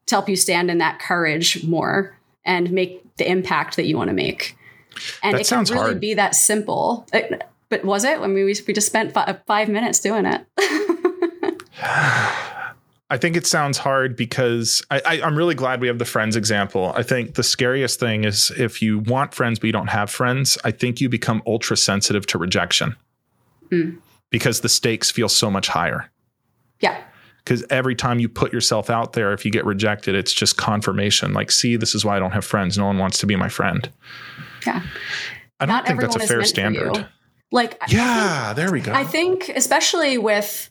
to help you stand in that courage more and make the impact that you want to make. And that it sounds can really hard. Be that simple. But was it? I mean, we just spent 5 minutes doing it. I think it sounds hard because I'm really glad we have the friends example. I think the scariest thing is if you want friends, but you don't have friends, I think you become ultra sensitive to rejection. Because the stakes feel so much higher. Yeah. Because every time you put yourself out there, if you get rejected, it's just confirmation. Like, see, this is why I don't have friends. No one wants to be my friend. Yeah. I don't think that's a fair standard. Like, yeah, there we go. I think especially with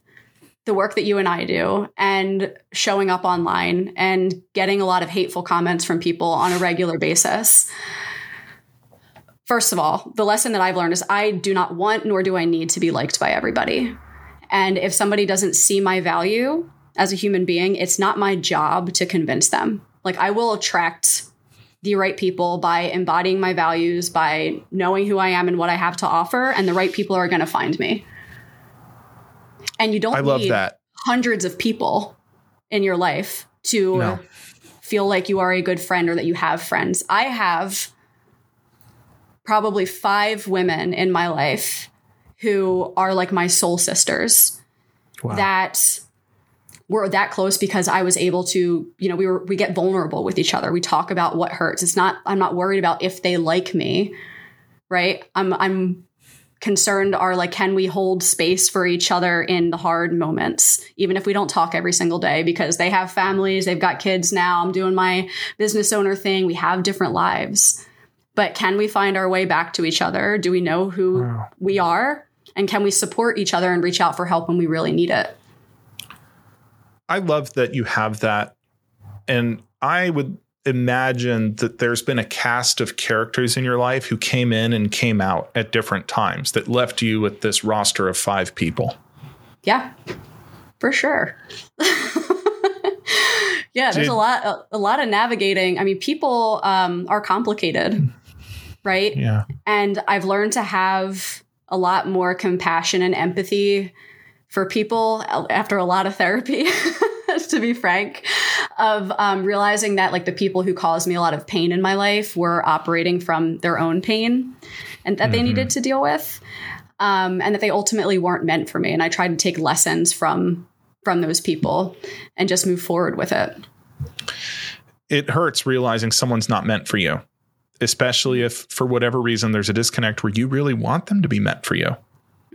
the work that you and I do and showing up online and getting a lot of hateful comments from people on a regular basis. First of all, the lesson that I've learned is I do not want nor do I need to be liked by everybody. And if somebody doesn't see my value as a human being, it's not my job to convince them. Like, I will attract the right people by embodying my values, by knowing who I am and what I have to offer, and the right people are going to find me. And you don't need that. Hundreds of people in your life to feel like you are a good friend or that you have friends. I have probably 5 women in my life who are like my soul sisters that were that close because I was able to, you know, we get vulnerable with each other. We talk about what hurts. It's not, I'm not worried about if they like me, right? I'm concerned are like, can we hold space for each other in the hard moments, even if we don't talk every single day because they have families, they've got kids now, I'm doing my business owner thing. We have different lives, but can we find our way back to each other? Do we know who we are? And can we support each other and reach out for help when we really need it? I love that you have that. And I would imagine that there's been a cast of characters in your life who came in and came out at different times that left you with this roster of 5 people. Yeah, for sure. Yeah, there's a lot of navigating. I mean, people are complicated, right? Yeah. And I've learned to have a lot more compassion and empathy for people after a lot of therapy, to be frank, of realizing that like the people who caused me a lot of pain in my life were operating from their own pain and that they needed to deal with and that they ultimately weren't meant for me. And I tried to take lessons from those people and just move forward with it. It hurts realizing someone's not meant for you, especially if for whatever reason there's a disconnect where you really want them to be meant for you.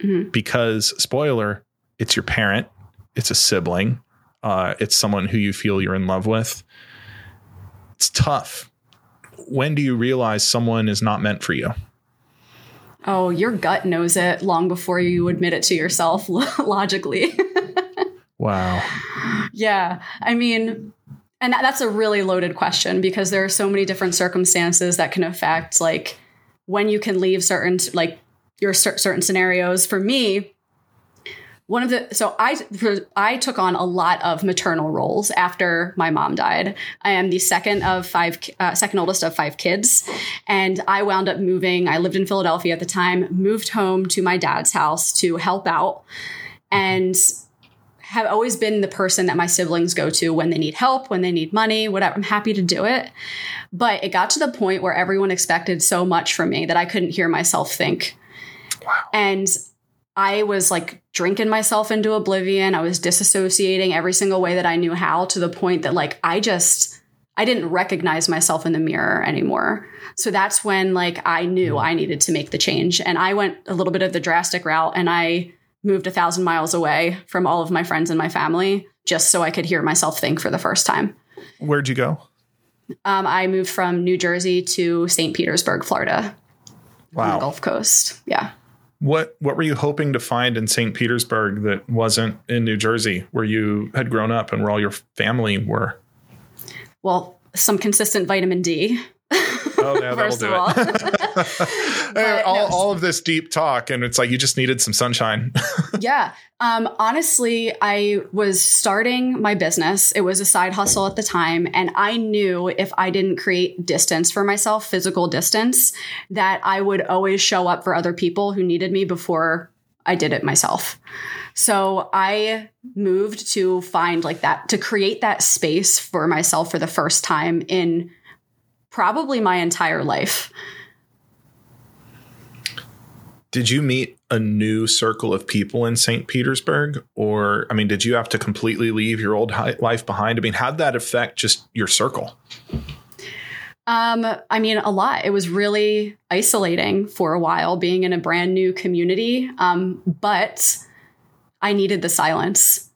Mm-hmm. Because spoiler, it's your parent, it's a sibling, it's someone who you feel you're in love with. It's tough. When do you realize someone is not meant for you? Oh, your gut knows it long before you admit it to yourself, logically. Wow. Yeah. I mean, and that's a really loaded question because there are so many different circumstances that can affect like when you can leave certain like your certain scenarios. For me, I took on a lot of maternal roles after my mom died. I am the second oldest of 5 kids. And I wound up moving. I lived in Philadelphia at the time, moved home to my dad's house to help out, and have always been the person that my siblings go to when they need help, when they need money, whatever. I'm happy to do it. But it got to the point where everyone expected so much from me that I couldn't hear myself think. Wow. And I was like drinking myself into oblivion. I was disassociating every single way that I knew how, to the point that like I didn't recognize myself in the mirror anymore. So that's when like I knew I needed to make the change. And I went a little bit of the drastic route, and I moved 1,000 miles away from all of my friends and my family just so I could hear myself think for the first time. Where'd you go? I moved from New Jersey to St. Petersburg, Florida. Wow. On the Gulf Coast. Yeah. What were you hoping to find in St. Petersburg that wasn't in New Jersey, where you had grown up and where all your family were? Well, some consistent vitamin D. Oh, yeah, that'll do it. All of this deep talk, and it's like you just needed some sunshine. Yeah. Honestly, I was starting my business. It was a side hustle at the time. And I knew if I didn't create distance for myself, physical distance, that I would always show up for other people who needed me before I did it myself. So I moved to find like that, to create that space for myself for the first time in probably my entire life. Did you meet a new circle of people in St. Petersburg? Or, I mean, did you have to completely leave your old life behind? I mean, how'd that affect just your circle? I mean, a lot. It was really isolating for a while, being in a brand new community. But I needed the silence.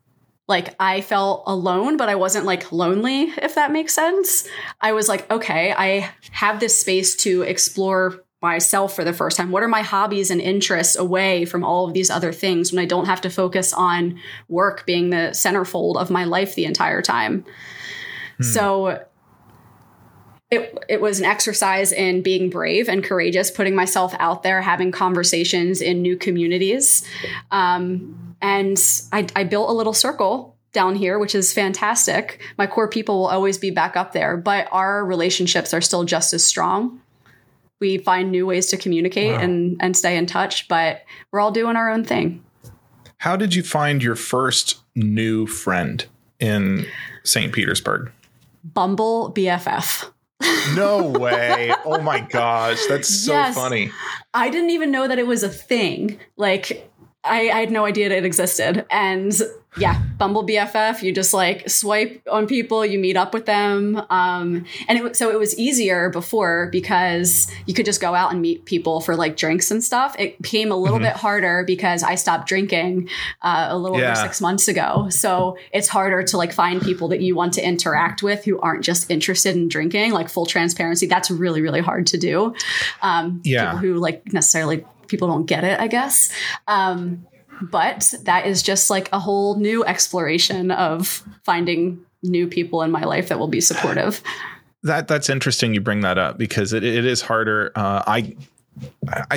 like I felt alone, but I wasn't like lonely, if that makes sense. I was like, okay, I have this space to explore myself for the first time. What are my hobbies and interests away from all of these other things when I don't have to focus on work being the centerfold of my life the entire time? Hmm. So it was an exercise in being brave and courageous, putting myself out there, having conversations in new communities. And I built a little circle down here, which is fantastic. My core people will always be back up there, but our relationships are still just as strong. We find new ways to communicate and stay in touch, but we're all doing our own thing. How did you find your first new friend in St. Petersburg? Bumble BFF. No way. Oh my gosh. That's so funny. I didn't even know that it was a thing. Like I had no idea that it existed. And yeah, Bumble BFF, you just like swipe on people, you meet up with them. So it was easier before because you could just go out and meet people for like drinks and stuff. It became a little bit harder because I stopped drinking a little over 6 months ago. So it's harder to like find people that you want to interact with who aren't just interested in drinking, like full transparency. That's really, really hard to do. People who like necessarily... people don't get it, I guess. But that is just like a whole new exploration of finding new people in my life that will be supportive. That's interesting. You bring that up because it is harder. I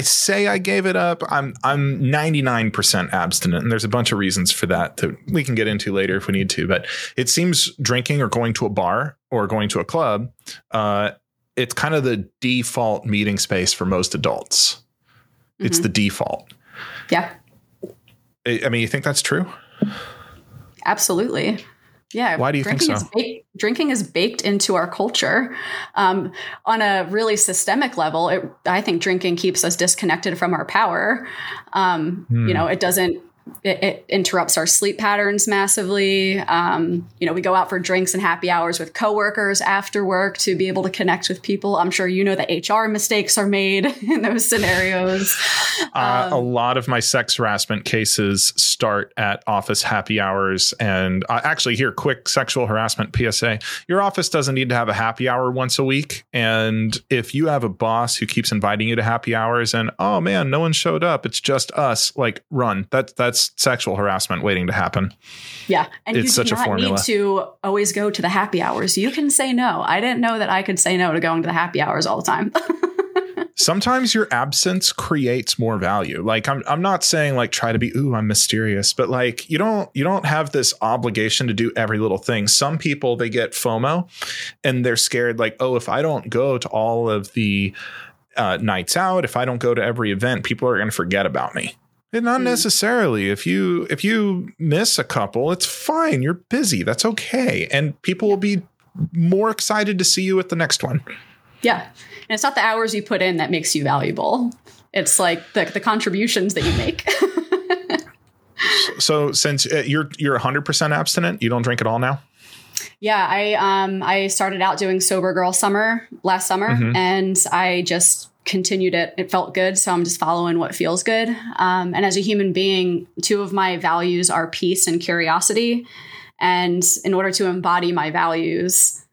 say I gave it up. I'm 99% abstinent, and there's a bunch of reasons for that we can get into later if we need to. But it seems drinking or going to a bar or going to a club, it's kind of the default meeting space for most adults. It's the default. Yeah. I mean, you think that's true? Absolutely. Yeah. Why do you think so? Drinking is baked into our culture. On a really systemic level, I think drinking keeps us disconnected from our power. You know, it interrupts our sleep patterns massively. You know, we go out for drinks and happy hours with coworkers after work to be able to connect with people. I'm sure you know that HR mistakes are made in those scenarios. A lot of my sex harassment cases start at office happy hours. And actually here, quick sexual harassment PSA. Your office doesn't need to have a happy hour once a week. And if you have a boss who keeps inviting you to happy hours and, oh man, no one showed up, it's just us, like run. That's sexual harassment waiting to happen. Yeah. And it's such a formula. You need to always go to the happy hours. You can say no. I didn't know that I could say no to going to the happy hours all the time. Sometimes your absence creates more value. Like I'm not saying like try to be, ooh, I'm mysterious, but like you don't have this obligation to do every little thing. Some people, they get FOMO and they're scared like, oh, if I don't go to all of the nights out, if I don't go to every event, people are going to forget about me. And not necessarily. If you miss a couple, it's fine. You're busy. That's okay. And people will be more excited to see you at the next one. Yeah. And it's not the hours you put in that makes you valuable. It's like the contributions that you make. So since you're 100% abstinent, you don't drink at all now? Yeah, I started out doing Sober Girl Summer last summer, and I just continued it. It felt good. So I'm just following what feels good. And as a human being, two of my values are peace and curiosity. And in order to embody my values,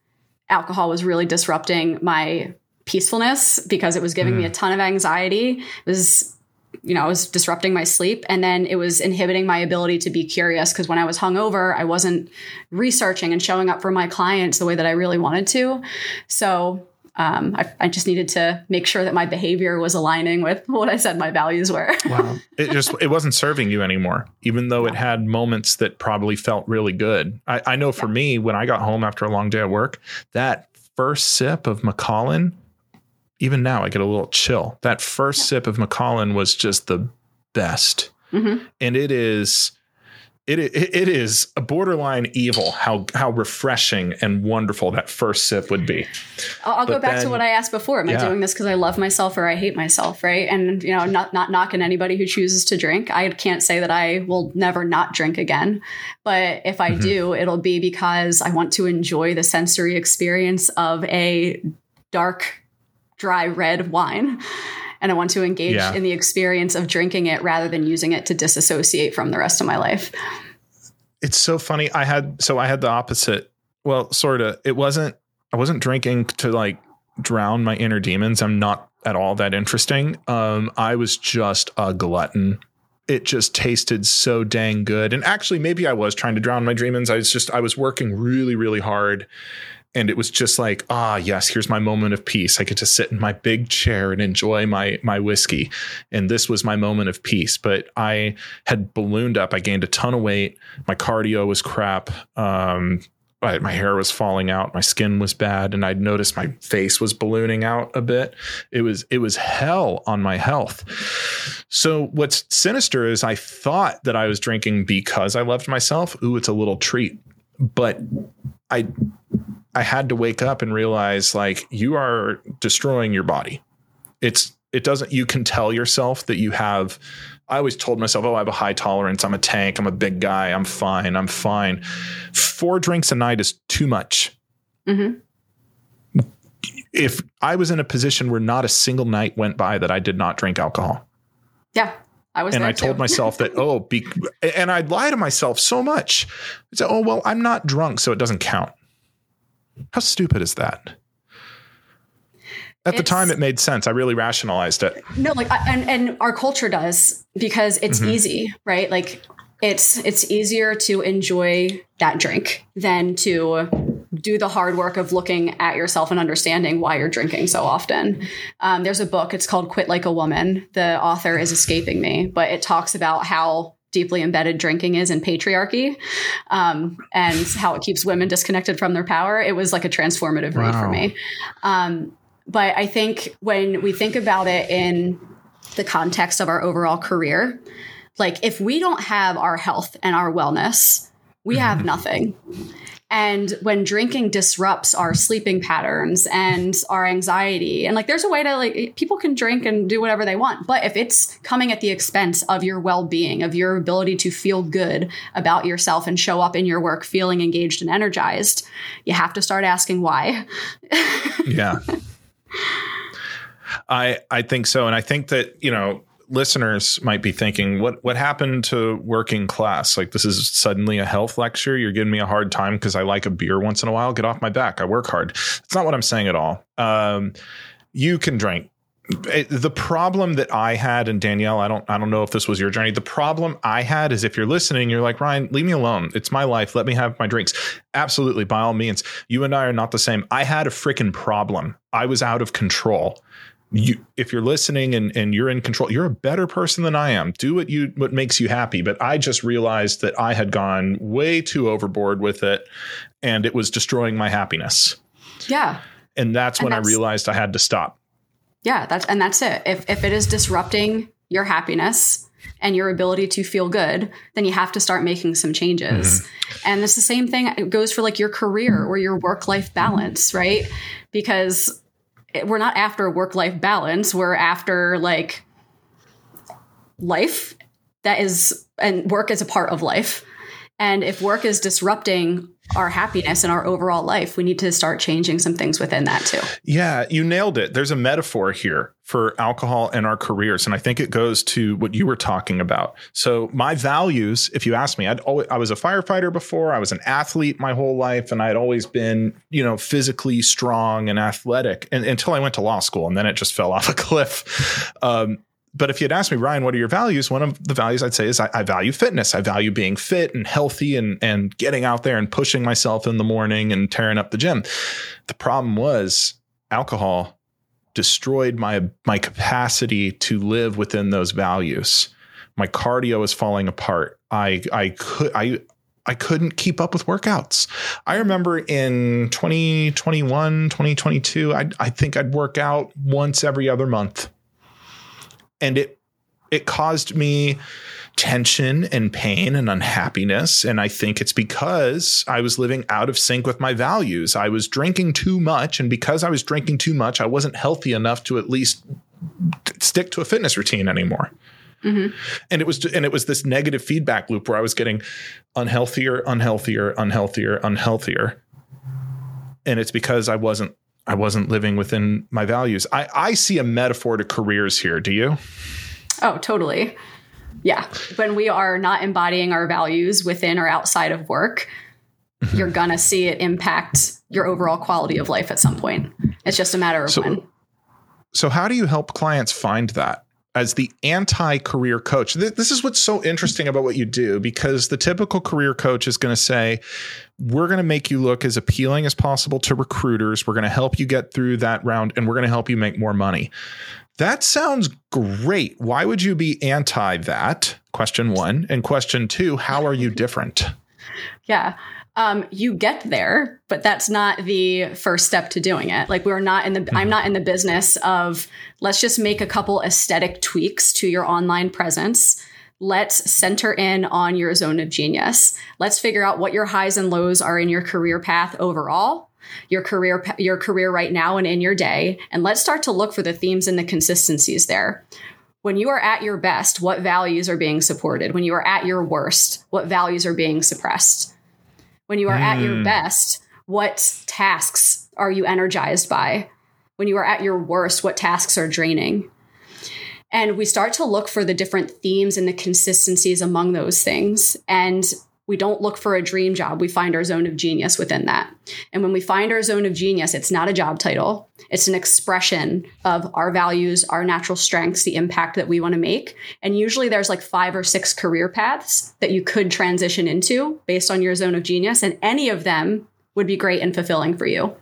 alcohol was really disrupting my peacefulness because it was giving me a ton of anxiety. It was, you know, I was disrupting my sleep, and then it was inhibiting my ability to be curious because when I was hungover, I wasn't researching and showing up for my clients the way that I really wanted to. So I just needed to make sure that my behavior was aligning with what I said my values were. Wow. It wasn't serving you anymore, even though it had moments that probably felt really good. I know for me, when I got home after a long day at work, that first sip of Macallan, even now I get a little chill. That first sip of Macallan was just the best. And it is a borderline evil how refreshing and wonderful that first sip would be. I'll go back to what I asked before. Am I doing this because I love myself or I hate myself, right? And, you know, not knocking anybody who chooses to drink. I can't say that I will never not drink again. But if I do, it'll be because I want to enjoy the sensory experience of a dark, dry red wine. And I want to engage in the experience of drinking it rather than using it to disassociate from the rest of my life. It's so funny. I had the opposite. Well, sort of. I wasn't drinking to like drown my inner demons. I'm not at all that interesting. I was just a glutton. It just tasted so dang good. And actually, maybe I was trying to drown my demons. I was working really, really hard. And it was just like, yes, here's my moment of peace. I get to sit in my big chair and enjoy my whiskey. And this was my moment of peace. But I had ballooned up. I gained a ton of weight. My cardio was crap. My hair was falling out. My skin was bad. And I'd noticed my face was ballooning out a bit. It was hell on my health. So what's sinister is I thought that I was drinking because I loved myself. Ooh, it's a little treat. But I had to wake up and realize, like, you are destroying your body. You can tell yourself that you have. I always told myself, I have a high tolerance. I'm a tank. I'm a big guy. I'm fine. 4 drinks a night is too much. Mm-hmm. If I was in a position where not a single night went by that I did not drink alcohol. Yeah. I told myself that, and I'd lie to myself so much. I'd say, I'm not drunk, so it doesn't count. How stupid is that? At the time, it made sense. I really rationalized it. No, and our culture does, because it's mm-hmm. easy, right? Like it's easier to enjoy that drink than to do the hard work of looking at yourself and understanding why you're drinking so often. There's a book, it's called Quit Like a Woman. The author is escaping me, but it talks about how deeply embedded drinking is in patriarchy, and how it keeps women disconnected from their power. It was like a transformative read for me. But I think when we think about it in the context of our overall career, like if we don't have our health and our wellness, we have nothing. And when drinking disrupts our sleeping patterns and our anxiety, and like there's a way to, like, people can drink and do whatever they want, but if it's coming at the expense of your well-being, of your ability to feel good about yourself and show up in your work feeling engaged and energized, you have to start asking why. Yeah. I think so. And I think that, you know, listeners might be thinking, what happened to Working Class? Like, this is suddenly a health lecture. You're giving me a hard time because I like a beer once in a while. Get off my back. I work hard. It's not what I'm saying at all. You can drink. The problem that I had, and Danielle, I don't know if this was your journey. The problem I had is, if you're listening, you're like, Ryan, leave me alone. It's my life. Let me have my drinks. Absolutely. By all means, you and I are not the same. I had a freaking problem. I was out of control. If you're listening and you're in control, you're a better person than I am. Do what makes you happy. But I just realized that I had gone way too overboard with it, and it was destroying my happiness. Yeah. And that's when I realized I had to stop. Yeah. That's it. If it is disrupting your happiness and your ability to feel good, then you have to start making some changes. Mm-hmm. And it's the same thing. It goes for like your career or your work-life balance, right? Because we're not after work-life balance. We're after like life and work is a part of life. And if work is disrupting our happiness and our overall life, we need to start changing some things within that too. Yeah, you nailed it. There's a metaphor here for alcohol and our careers. And I think it goes to what you were talking about. So my values, if you ask me, I was a firefighter before. I was an athlete my whole life. And I had always been, you know, physically strong and athletic, and until I went to law school, and then it just fell off a cliff. But if you'd asked me, Ryan, what are your values? One of the values I'd say is I value fitness. I value being fit and healthy and getting out there and pushing myself in the morning and tearing up the gym. The problem was alcohol destroyed my capacity to live within those values. My cardio was falling apart. I couldn't keep up with workouts. I remember in 2021, 2022, I think I'd work out once every other month. And it caused me tension and pain and unhappiness. And I think it's because I was living out of sync with my values. I was drinking too much. And because I was drinking too much, I wasn't healthy enough to at least stick to a fitness routine anymore. Mm-hmm. And it was this negative feedback loop where I was getting unhealthier. And it's because I wasn't living within my values. I see a metaphor to careers here. Do you? Oh, totally. Yeah. When we are not embodying our values within or outside of work, you're going to see it impact your overall quality of life at some point. It's just a matter of when. So how do you help clients find that? As the anti-career coach, this is what's so interesting about what you do, because the typical career coach is going to say, we're going to make you look as appealing as possible to recruiters. We're going to help you get through that round, and we're going to help you make more money. That sounds great. Why would you be anti that? Question one. And question two, how are you different? Yeah. You get there, but that's not the first step to doing it. Like we're not in the, I'm not in the business of let's just make a couple aesthetic tweaks to your online presence. Let's center in on your zone of genius. Let's figure out what your highs and lows are in your career path overall, your career right now and in your day. And let's start to look for the themes and the consistencies there. When you are at your best, what values are being supported? When you are at your worst, what values are being suppressed? When you are at your best, what tasks are you energized by? When you are at your worst, what tasks are draining? And we start to look for the different themes and the consistencies among those things. And we don't look for a dream job. We find our zone of genius within that. And when we find our zone of genius, it's not a job title. It's an expression of our values, our natural strengths, the impact that we want to make. And usually there's like 5 or 6 career paths that you could transition into based on your zone of genius. And any of them would be great and fulfilling for you.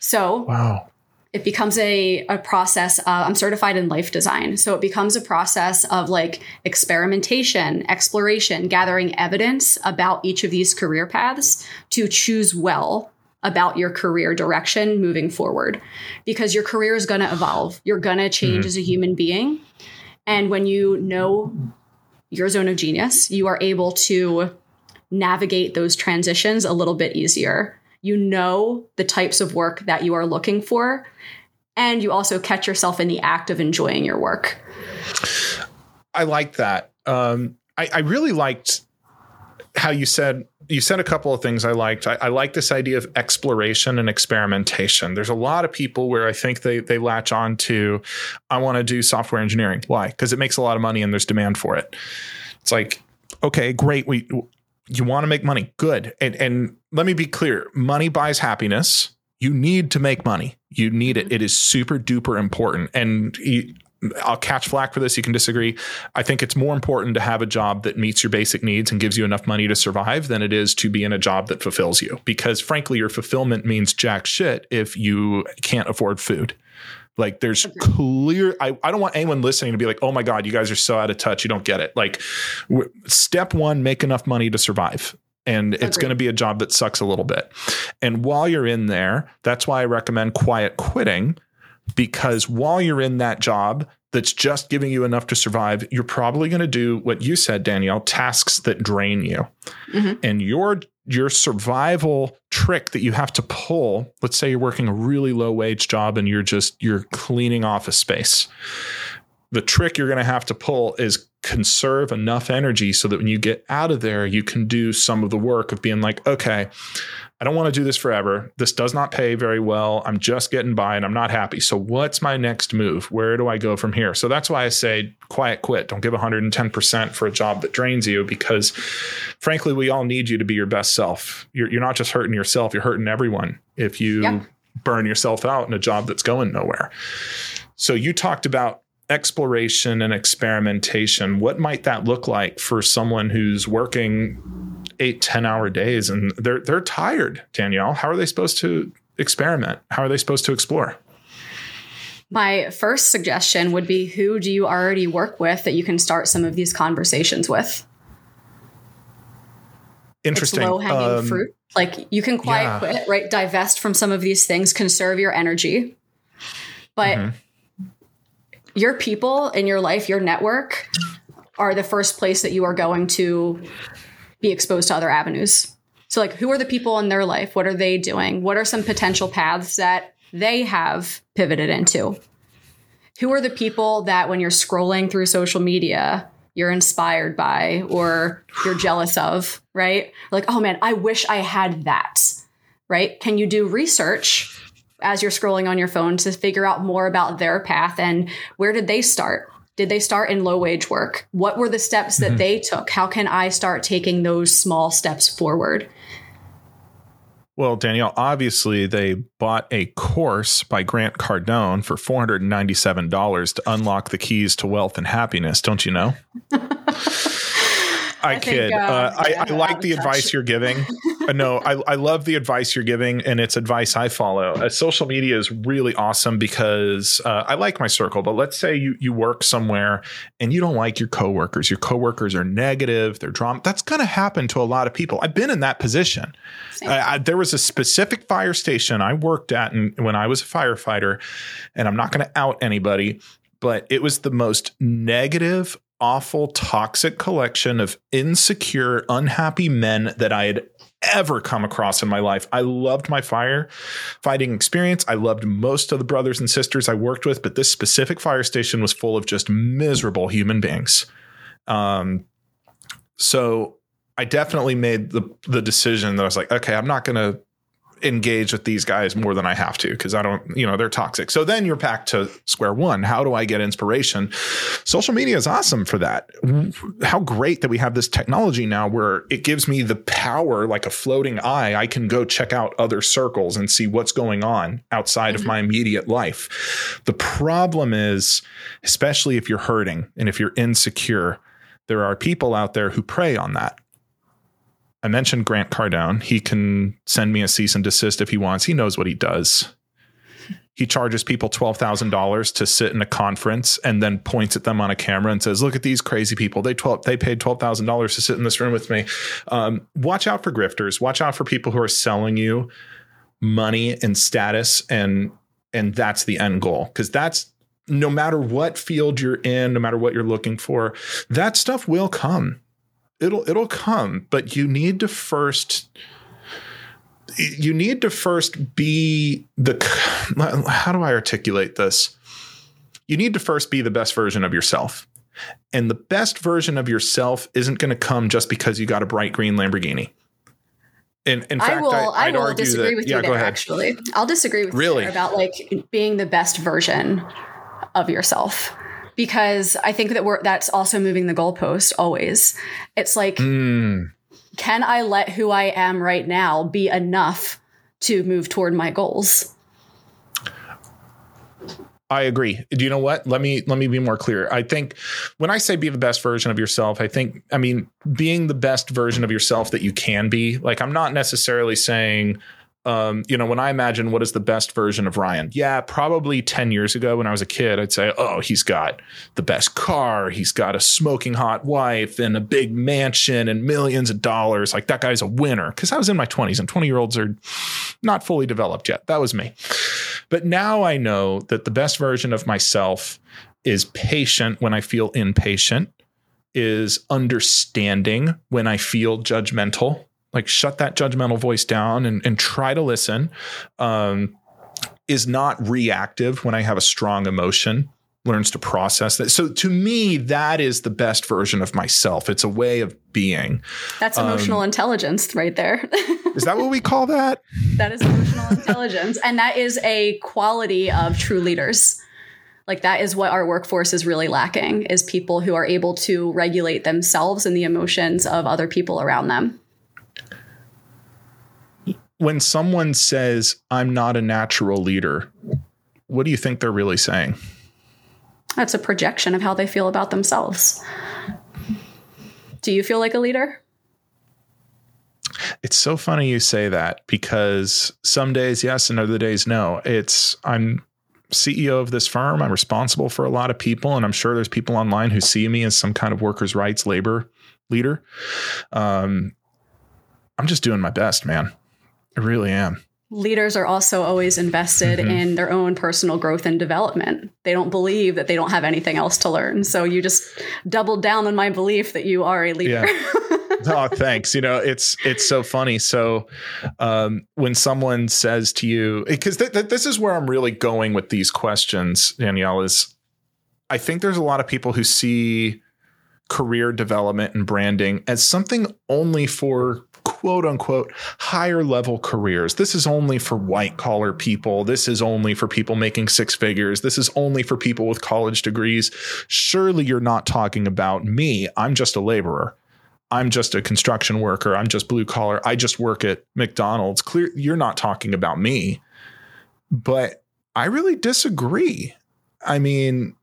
So wow. It becomes a process. I'm certified in life design. So it becomes a process of like experimentation, exploration, gathering evidence about each of these career paths to choose well about your career direction moving forward, because your career is going to evolve. You're going to change as a human being. And when you know your zone of genius, you are able to navigate those transitions a little bit easier. You know the types of work that you are looking for, and you also catch yourself in the act of enjoying your work. I like that. I really liked how you said a couple of things I liked. I like this idea of exploration and experimentation. There's a lot of people where I think they latch on to, I want to do software engineering. Why? Because it makes a lot of money and there's demand for it. It's like, okay, great. You want to make money. Good. And let me be clear. Money buys happiness. You need to make money. You need it. It is super duper important. And I'll catch flack for this. You can disagree. I think it's more important to have a job that meets your basic needs and gives you enough money to survive than it is to be in a job that fulfills you. Because frankly, your fulfillment means jack shit if you can't afford food. Like there's clear, I don't want anyone listening to be like, oh my God, you guys are so out of touch. You don't get it. Like step one, make enough money to survive. And it's going to be a job that sucks a little bit. And while you're in there, that's why I recommend quiet quitting, because while you're in that job that's just giving you enough to survive, you're probably going to do what you said, Danielle, tasks that drain you. Mm-hmm. And your survival trick that you have to pull, let's say you're working a really low wage job and you're cleaning office space. The trick you're going to have to pull is conserve enough energy so that when you get out of there, you can do some of the work of being like, okay, I don't want to do this forever. This does not pay very well. I'm just getting by and I'm not happy. So what's my next move? Where do I go from here? So that's why I say quiet quit. Don't give 110% for a job that drains you, because frankly, we all need you to be your best self. You're not just hurting yourself. You're hurting everyone if you burn yourself out in a job that's going nowhere. So you talked about exploration and experimentation. What might that look like for someone who's working 8-10-hour days and they're tired, Danielle? How are they supposed to experiment? How are they supposed to explore? My first suggestion would be, who do you already work with that you can start some of these conversations with? Interesting. It's low-hanging fruit. Like you can quiet quit, right? Divest from some of these things, conserve your energy. But your people in your life, your network, are the first place that you are going to be exposed to other avenues. So like, who are the people in their life? What are they doing? What are some potential paths that they have pivoted into? Who are the people that when you're scrolling through social media, you're inspired by or you're jealous of, right? Like, oh man, I wish I had that, right? Can you do research as you're scrolling on your phone to figure out more about their path and where did they start? Did they start in low wage work? What were the steps that they took? How can I start taking those small steps forward? Well, Danielle, obviously they bought a course by Grant Cardone for $497 to unlock the keys to wealth and happiness. Don't you know? I kid. I like the advice you're giving. No, I love the advice you're giving, and it's advice I follow. Social media is really awesome because I like my circle. But let's say you work somewhere and you don't like your coworkers. Your coworkers are negative. They're drama. That's going to happen to a lot of people. I've been in that position. There was a specific fire station I worked at when I was a firefighter, and I'm not going to out anybody, but it was the most negative, awful, toxic collection of insecure, unhappy men that I had ever come across in my life. I loved my firefighting experience. I loved most of the brothers and sisters I worked with, but this specific fire station was full of just miserable human beings. So I definitely made the decision that I was like, okay, I'm not going to engage with these guys more than I have to, because I don't, they're toxic. So then you're back to square one. How do I get inspiration? Social media is awesome for that. How great that we have this technology now where it gives me the power, like a floating eye. I can go check out other circles and see what's going on outside of my immediate life. The problem is, especially if you're hurting and if you're insecure, there are people out there who prey on that. I mentioned Grant Cardone. He can send me a cease and desist if he wants. He knows what he does. He charges people $12,000 to sit in a conference and then points at them on a camera and says, look at these crazy people. They paid $12,000 to sit in this room with me. Watch out for grifters. Watch out for people who are selling you money and status. And that's the end goal, because that's, no matter what field you're in, no matter what you're looking for, that stuff will come. It'll come, but you need to first be the, how do I articulate this? You need to first be the best version of yourself. And the best version of yourself isn't going to come just because you got a bright green Lamborghini. And in fact, I'd disagree with you there, actually. I'll disagree with you about being the best version of yourself. Because I think that that's also moving the goalpost always. It's like, can I let who I am right now be enough to move toward my goals? I agree. Do you know what? Let me be more clear. I think when I say be the best version of yourself, I mean, being the best version of yourself that you can be. Like, I'm not necessarily saying, when I imagine what is the best version of Ryan, probably 10 years ago when I was a kid, I'd say, oh, he's got the best car. He's got a smoking hot wife and a big mansion and millions of dollars. Like, that guy's a winner, because I was in my 20s and 20-year-olds are not fully developed yet. That was me. But now I know that the best version of myself is patient when I feel impatient, is understanding when I feel judgmental. Like, shut that judgmental voice down and try to listen, is not reactive when I have a strong emotion, learns to process that. So to me, that is the best version of myself. It's a way of being. That's emotional intelligence right there. Is that what we call that? That is emotional intelligence. And that is a quality of true leaders. Like, that is what our workforce is really lacking, is people who are able to regulate themselves and the emotions of other people around them. When someone says, I'm not a natural leader, what do you think they're really saying? That's a projection of how they feel about themselves. Do you feel like a leader? It's so funny you say that, because some days yes and other days no. I'm CEO of this firm. I'm responsible for a lot of people. And I'm sure there's people online who see me as some kind of workers' rights labor leader. I'm just doing my best, man. I really am. Leaders are also always invested in their own personal growth and development. They don't believe that they don't have anything else to learn. So you just doubled down on my belief that you are a leader. Yeah. Oh, thanks. It's so funny. So when someone says to you, because this is where I'm really going with these questions, Danielle, is I think there's a lot of people who see career development and branding as something only for quote unquote higher level careers. This is only for white collar people. This is only for people making six figures. This is only for people with college degrees. Surely you're not talking about me. I'm just a laborer. I'm just a construction worker. I'm just blue collar. I just work at McDonald's. Clear, you're not talking about me. But I really disagree. I mean,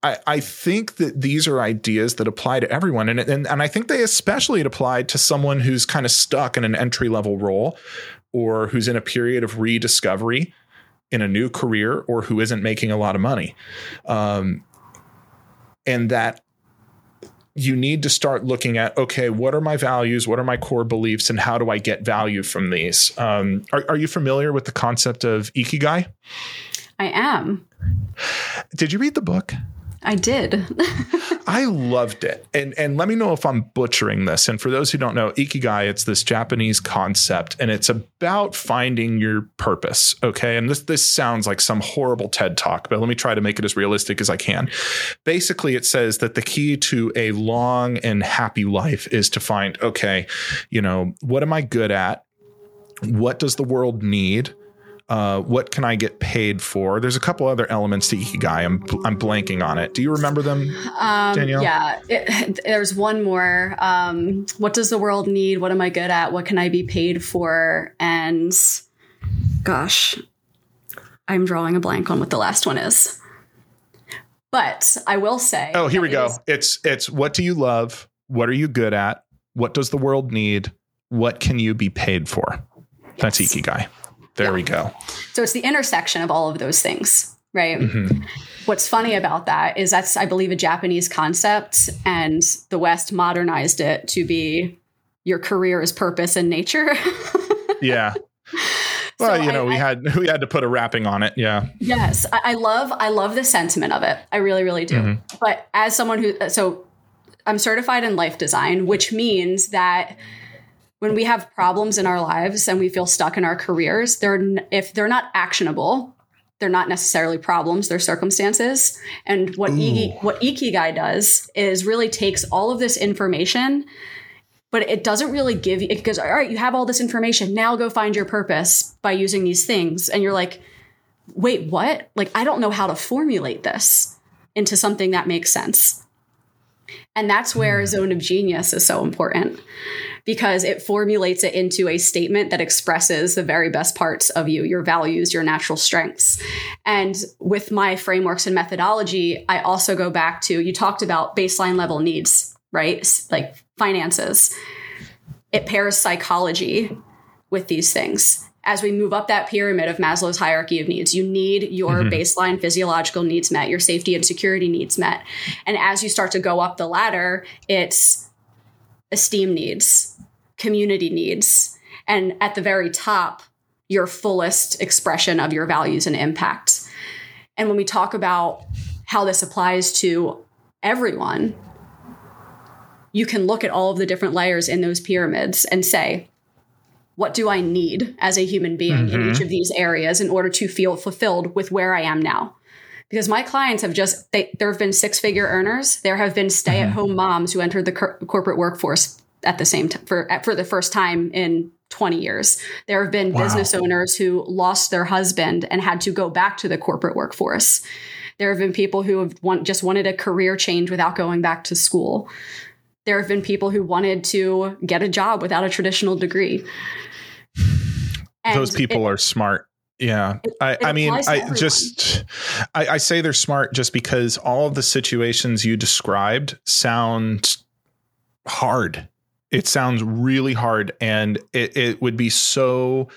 I think that these are ideas that apply to everyone. And I think they especially apply to someone who's kind of stuck in an entry-level role, or who's in a period of rediscovery in a new career, or who isn't making a lot of money. And that you need to start looking at, okay, what are my values? What are my core beliefs? And how do I get value from these? Are you familiar with the concept of Ikigai? I am. Did you read the book? I did. I loved it. And let me know if I'm butchering this. And for those who don't know, Ikigai, it's this Japanese concept, and it's about finding your purpose. Okay. And this sounds like some horrible TED talk, but let me try to make it as realistic as I can. Basically, it says that the key to a long and happy life is to find, okay, you know, what am I good at? What does the world need? What can I get paid for? There's a couple other elements to Ikigai. I'm blanking on it. Do you remember them, Danielle? Yeah. There's one more. What does the world need? What am I good at? What can I be paid for? And gosh, I'm drawing a blank on what the last one is. But I will say. Oh, here we go. It's what do you love? What are you good at? What does the world need? What can you be paid for? Yes. That's Ikigai. There we go. So it's the intersection of all of those things, right? Mm-hmm. What's funny about that is that's, I believe, a Japanese concept, and the West modernized it to be your career is purpose and nature. Yeah. Well, so you know, we had to put a wrapping on it. Yeah. Yes. I love the sentiment of it. I really, really do. Mm-hmm. But as someone who, so I'm certified in life design, which means that when we have problems in our lives and we feel stuck in our careers, if they're not actionable, they're not necessarily problems, they're circumstances. And what Ikigai does is really takes all of this information, but it doesn't really give you, it goes, all right, you have all this information, now go find your purpose by using these things. And you're like, wait, what? Like, I don't know how to formulate this into something that makes sense. And that's where Zone of Genius is so important, because it formulates it into a statement that expresses the very best parts of you, your values, your natural strengths. And with my frameworks and methodology, I also go back to, you talked about baseline level needs, right? Like finances. It pairs psychology with these things. As we move up that pyramid of Maslow's hierarchy of needs, you need your baseline physiological needs met, your safety and security needs met. And as you start to go up the ladder, it's esteem needs, community needs, and at the very top, your fullest expression of your values and impact. And when we talk about how this applies to everyone, you can look at all of the different layers in those pyramids and say, what do I need as a human being in each of these areas in order to feel fulfilled with where I am now? Because my clients have just, there have been six-figure earners. There have been stay-at-home moms who entered the corporate workforce at the same time for the first time in 20 years. There have been business owners who lost their husband and had to go back to the corporate workforce. There have been people who have just wanted a career change without going back to school. There have been people who wanted to get a job without a traditional degree. And those people are smart. Yeah. I say they're smart just because all of the situations you described sound hard. It sounds really hard. And it would be so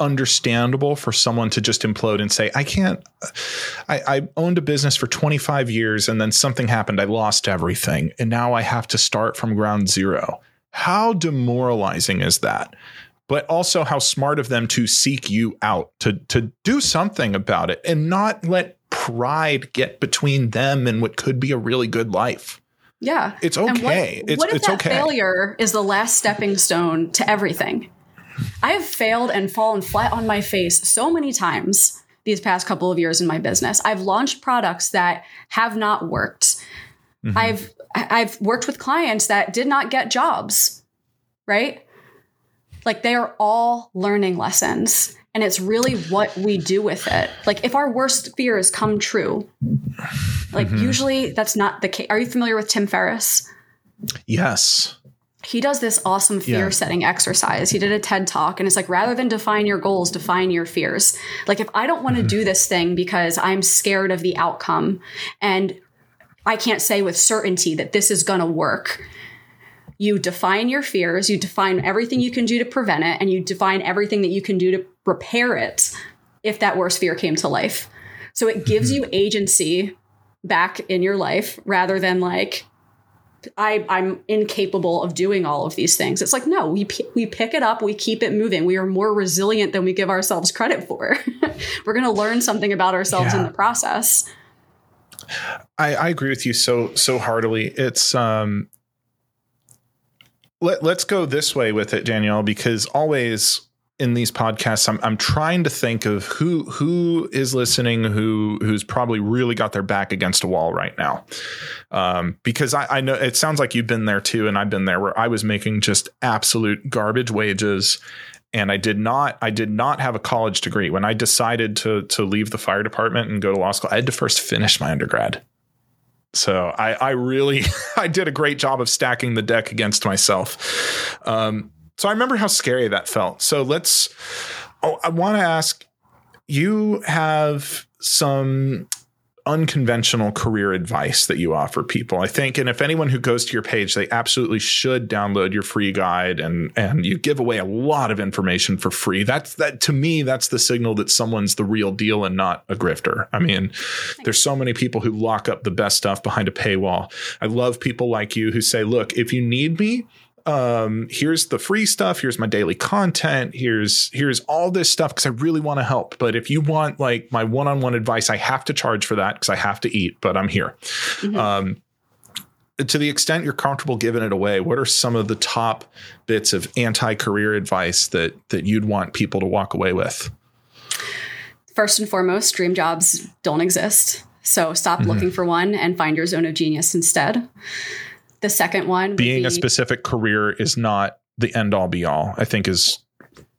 understandable for someone to just implode and say, I owned a business for 25 years and then something happened. I lost everything. And now I have to start from ground zero. How demoralizing is that? But also how smart of them to seek you out, to do something about it and not let pride get between them and what could be a really good life. Yeah. It's okay. What if that failure is the last stepping stone to everything? I have failed and fallen flat on my face so many times these past couple of years in my business. I've launched products that have not worked. Mm-hmm. I've worked with clients that did not get jobs, right? Like, they are all learning lessons, and it's really what we do with it. Like, if our worst fears come true, like usually that's not the case. Are you familiar with Tim Ferriss? Yes. He does this awesome fear setting exercise. He did a TED talk, and it's like, rather than define your goals, define your fears. Like, if I don't want to do this thing because I'm scared of the outcome and I can't say with certainty that this is going to work, you define your fears, you define everything you can do to prevent it, and you define everything that you can do to repair it if that worst fear came to life. So it gives you agency back in your life, rather than like, I'm incapable of doing all of these things. It's like, no, we pick it up. We keep it moving. We are more resilient than we give ourselves credit for. We're going to learn something about ourselves in the process. I agree with you so heartily. It's let's go this way with it, Danielle, because always in these podcasts, I'm trying to think of who is listening, who's probably really got their back against a wall right now. Because I know it sounds like you've been there too. And I've been there, where I was making just absolute garbage wages. And I did not have a college degree. When I decided to leave the fire department and go to law school, I had to first finish my undergrad. So I did a great job of stacking the deck against myself. So I remember how scary that felt. So I want to ask, you have some unconventional career advice that you offer people, I think. And if anyone who goes to your page, they absolutely should download your free guide, and you give away a lot of information for free. To me, that's the signal that someone's the real deal and not a grifter. I mean, there's so many people who lock up the best stuff behind a paywall. I love people like you who say, look, if you need me, here's the free stuff. Here's my daily content. Here's all this stuff, 'cause I really want to help. But if you want like my one-on-one advice, I have to charge for that 'cause I have to eat, but I'm here. Mm-hmm. To the extent you're comfortable giving it away, what are some of the top bits of anti-career advice that you'd want people to walk away with? First and foremost, dream jobs don't exist. So stop looking for one and find your zone of genius instead. The second one, being a specific career is not the end all be all, I think, is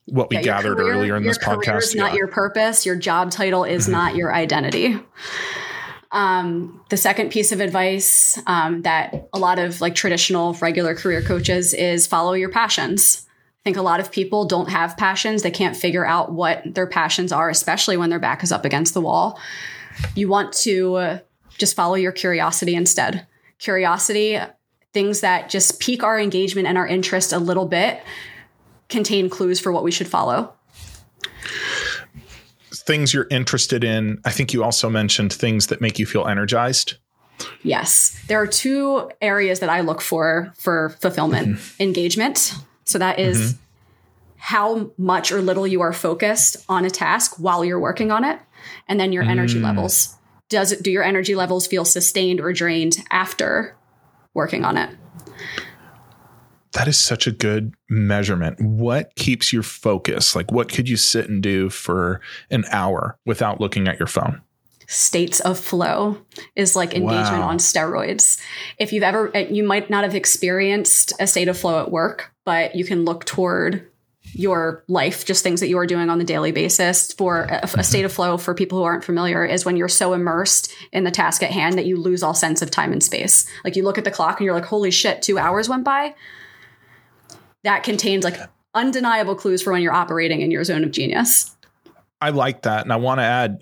what we gathered earlier in this podcast. Your career is not your purpose. Your job title is not your identity. The second piece of advice that a lot of like traditional regular career coaches is follow your passions. I think a lot of people don't have passions. They can't figure out what their passions are, especially when their back is up against the wall. You want to just follow your curiosity instead. Curiosity. Things that just pique our engagement and our interest a little bit contain clues for what we should follow. Things you're interested in. I think you also mentioned things that make you feel energized. Yes. There are two areas that I look for fulfillment. Engagement. So that is how much or little you are focused on a task while you're working on it. And then your energy levels. Do your energy levels feel sustained or drained after working on it? That is such a good measurement. What keeps your focus? Like, what could you sit and do for an hour without looking at your phone? States of flow is like engagement on steroids. If you've you might not have experienced a state of flow at work, but you can look toward your life, just things that you are doing on the daily basis. For a state of flow, for people who aren't familiar, is when you're so immersed in the task at hand that you lose all sense of time and space. Like, you look at the clock and you're like, holy shit, 2 hours went by. That contains like undeniable clues for when you're operating in your zone of genius. I like that. And I want to add,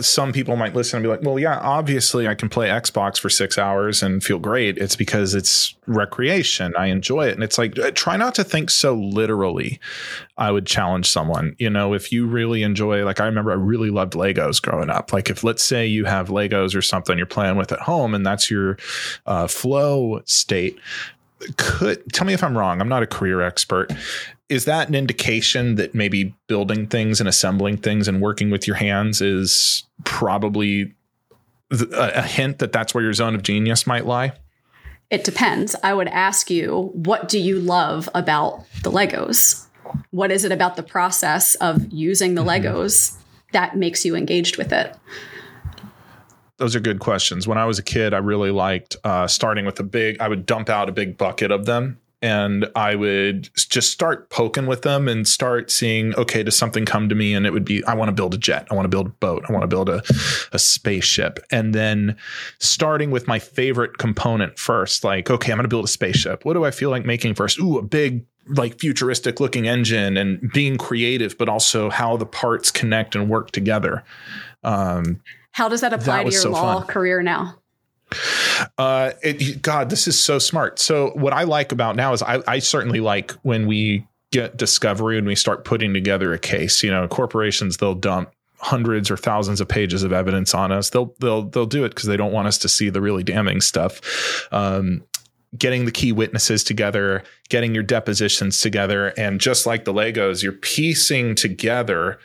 some people might listen and be like, well, yeah, obviously I can play Xbox for 6 hours and feel great. It's because it's recreation. I enjoy it. And it's like, try not to think so literally. I would challenge someone, if you really enjoy, like, I remember I really loved Legos growing up. Like, if let's say you have Legos or something you're playing with at home and that's your flow state. Tell me if I'm wrong. I'm not a career expert. Is that an indication that maybe building things and assembling things and working with your hands is probably a hint that that's where your zone of genius might lie? It depends. I would ask you, what do you love about the Legos? What is it about the process of using the Legos that makes you engaged with it? Those are good questions. When I was a kid, I really liked starting with I would dump out a big bucket of them And I would just start poking with them and start seeing, okay, does something come to me? And it would be, I want to build a jet. I want to build a boat. I want to build a spaceship. And then starting with my favorite component first, like, okay, I'm going to build a spaceship. What do I feel like making first? Ooh, a big, like, futuristic looking engine, and being creative, but also how the parts connect and work together. How does that apply to your law career now? God, this is so smart. So what I like about now is I certainly like when we get discovery and we start putting together a case. You know, corporations, they'll dump hundreds or thousands of pages of evidence on us. They'll do it because they don't want us to see the really damning stuff. Getting the key witnesses together, getting your depositions together, and just like the Legos, you're piecing together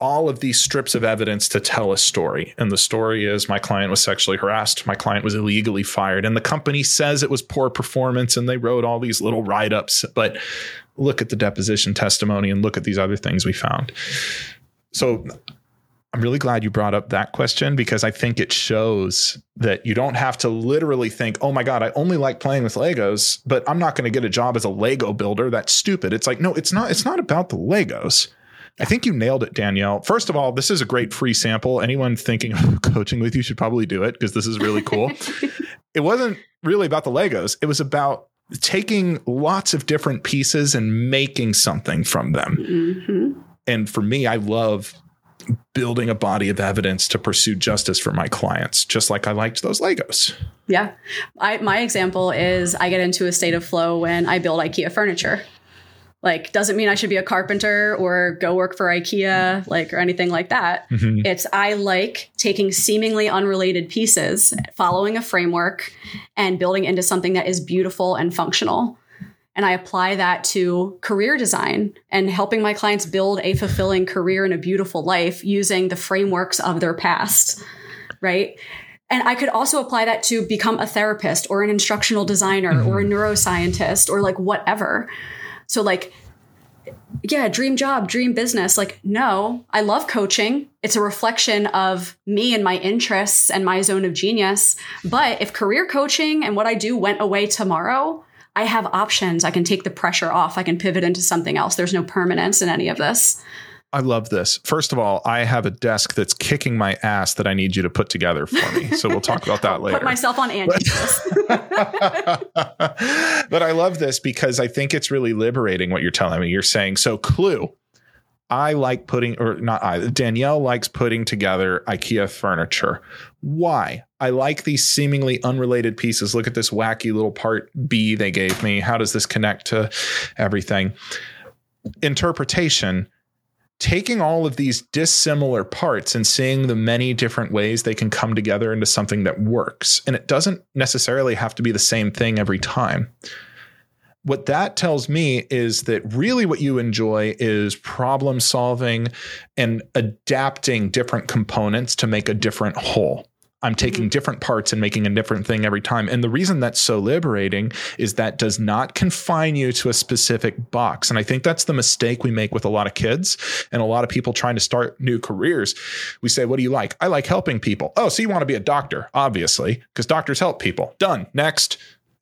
all of these strips of evidence to tell a story. And the story is, my client was sexually harassed. My client was illegally fired. And the company says it was poor performance. And they wrote all these little write-ups. But look at the deposition testimony and look at these other things we found. So I'm really glad you brought up that question, because I think it shows that you don't have to literally think, oh my God, I only like playing with Legos, but I'm not going to get a job as a Lego builder. That's stupid. It's like, no, it's not about the Legos. I think you nailed it, Danielle. First of all, this is a great free sample. Anyone thinking of coaching with you should probably do it, because this is really cool. It wasn't really about the Legos. It was about taking lots of different pieces and making something from them. Mm-hmm. And for me, I love building a body of evidence to pursue justice for my clients, just like I liked those Legos. Yeah. My example is, I get into a state of flow when I build IKEA furniture. Like, doesn't mean I should be a carpenter or go work for IKEA, like, or anything like that. Mm-hmm. It's, I like taking seemingly unrelated pieces, following a framework, and building into something that is beautiful and functional. And I apply that to career design and helping my clients build a fulfilling career and a beautiful life using the frameworks of their past, right? And I could also apply that to become a therapist or an instructional designer, mm-hmm. or a neuroscientist, or like whatever. So like, yeah, dream job, dream business. Like, no, I love coaching. It's a reflection of me and my interests and my zone of genius. But if career coaching and what I do went away tomorrow, I have options. I can take the pressure off. I can pivot into something else. There's no permanence in any of this. I love this. First of all, I have a desk that's kicking my ass that I need you to put together for me. So we'll talk about that later. Put myself on anti-list. But I love this, because I think it's really liberating what you're telling me. You're saying, so clue, Danielle likes putting together IKEA furniture. Why? I like these seemingly unrelated pieces. Look at this wacky little part B they gave me. How does this connect to everything? Interpretation. Taking all of these dissimilar parts and seeing the many different ways they can come together into something that works. And it doesn't necessarily have to be the same thing every time. What that tells me is that really what you enjoy is problem solving and adapting different components to make a different whole. I'm taking different parts and making a different thing every time. And the reason that's so liberating is that does not confine you to a specific box. And I think that's the mistake we make with a lot of kids and a lot of people trying to start new careers. We say, what do you like? I like helping people. Oh, so you want to be a doctor, obviously, because doctors help people. Done. Next.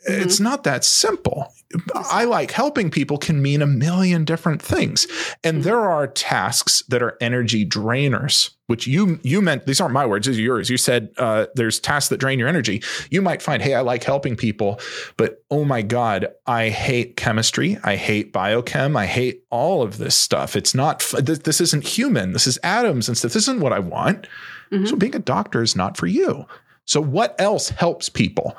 Mm-hmm. It's not that simple. I like helping people can mean a million different things. And there are tasks that are energy drainers, which you meant, these aren't my words, these are yours. You said there's tasks that drain your energy. You might find, hey, I like helping people, but oh my God, I hate chemistry. I hate biochem. I hate all of this stuff. It's not, this isn't human. This is atoms and stuff. This isn't what I want. Mm-hmm. So being a doctor is not for you. So what else helps people?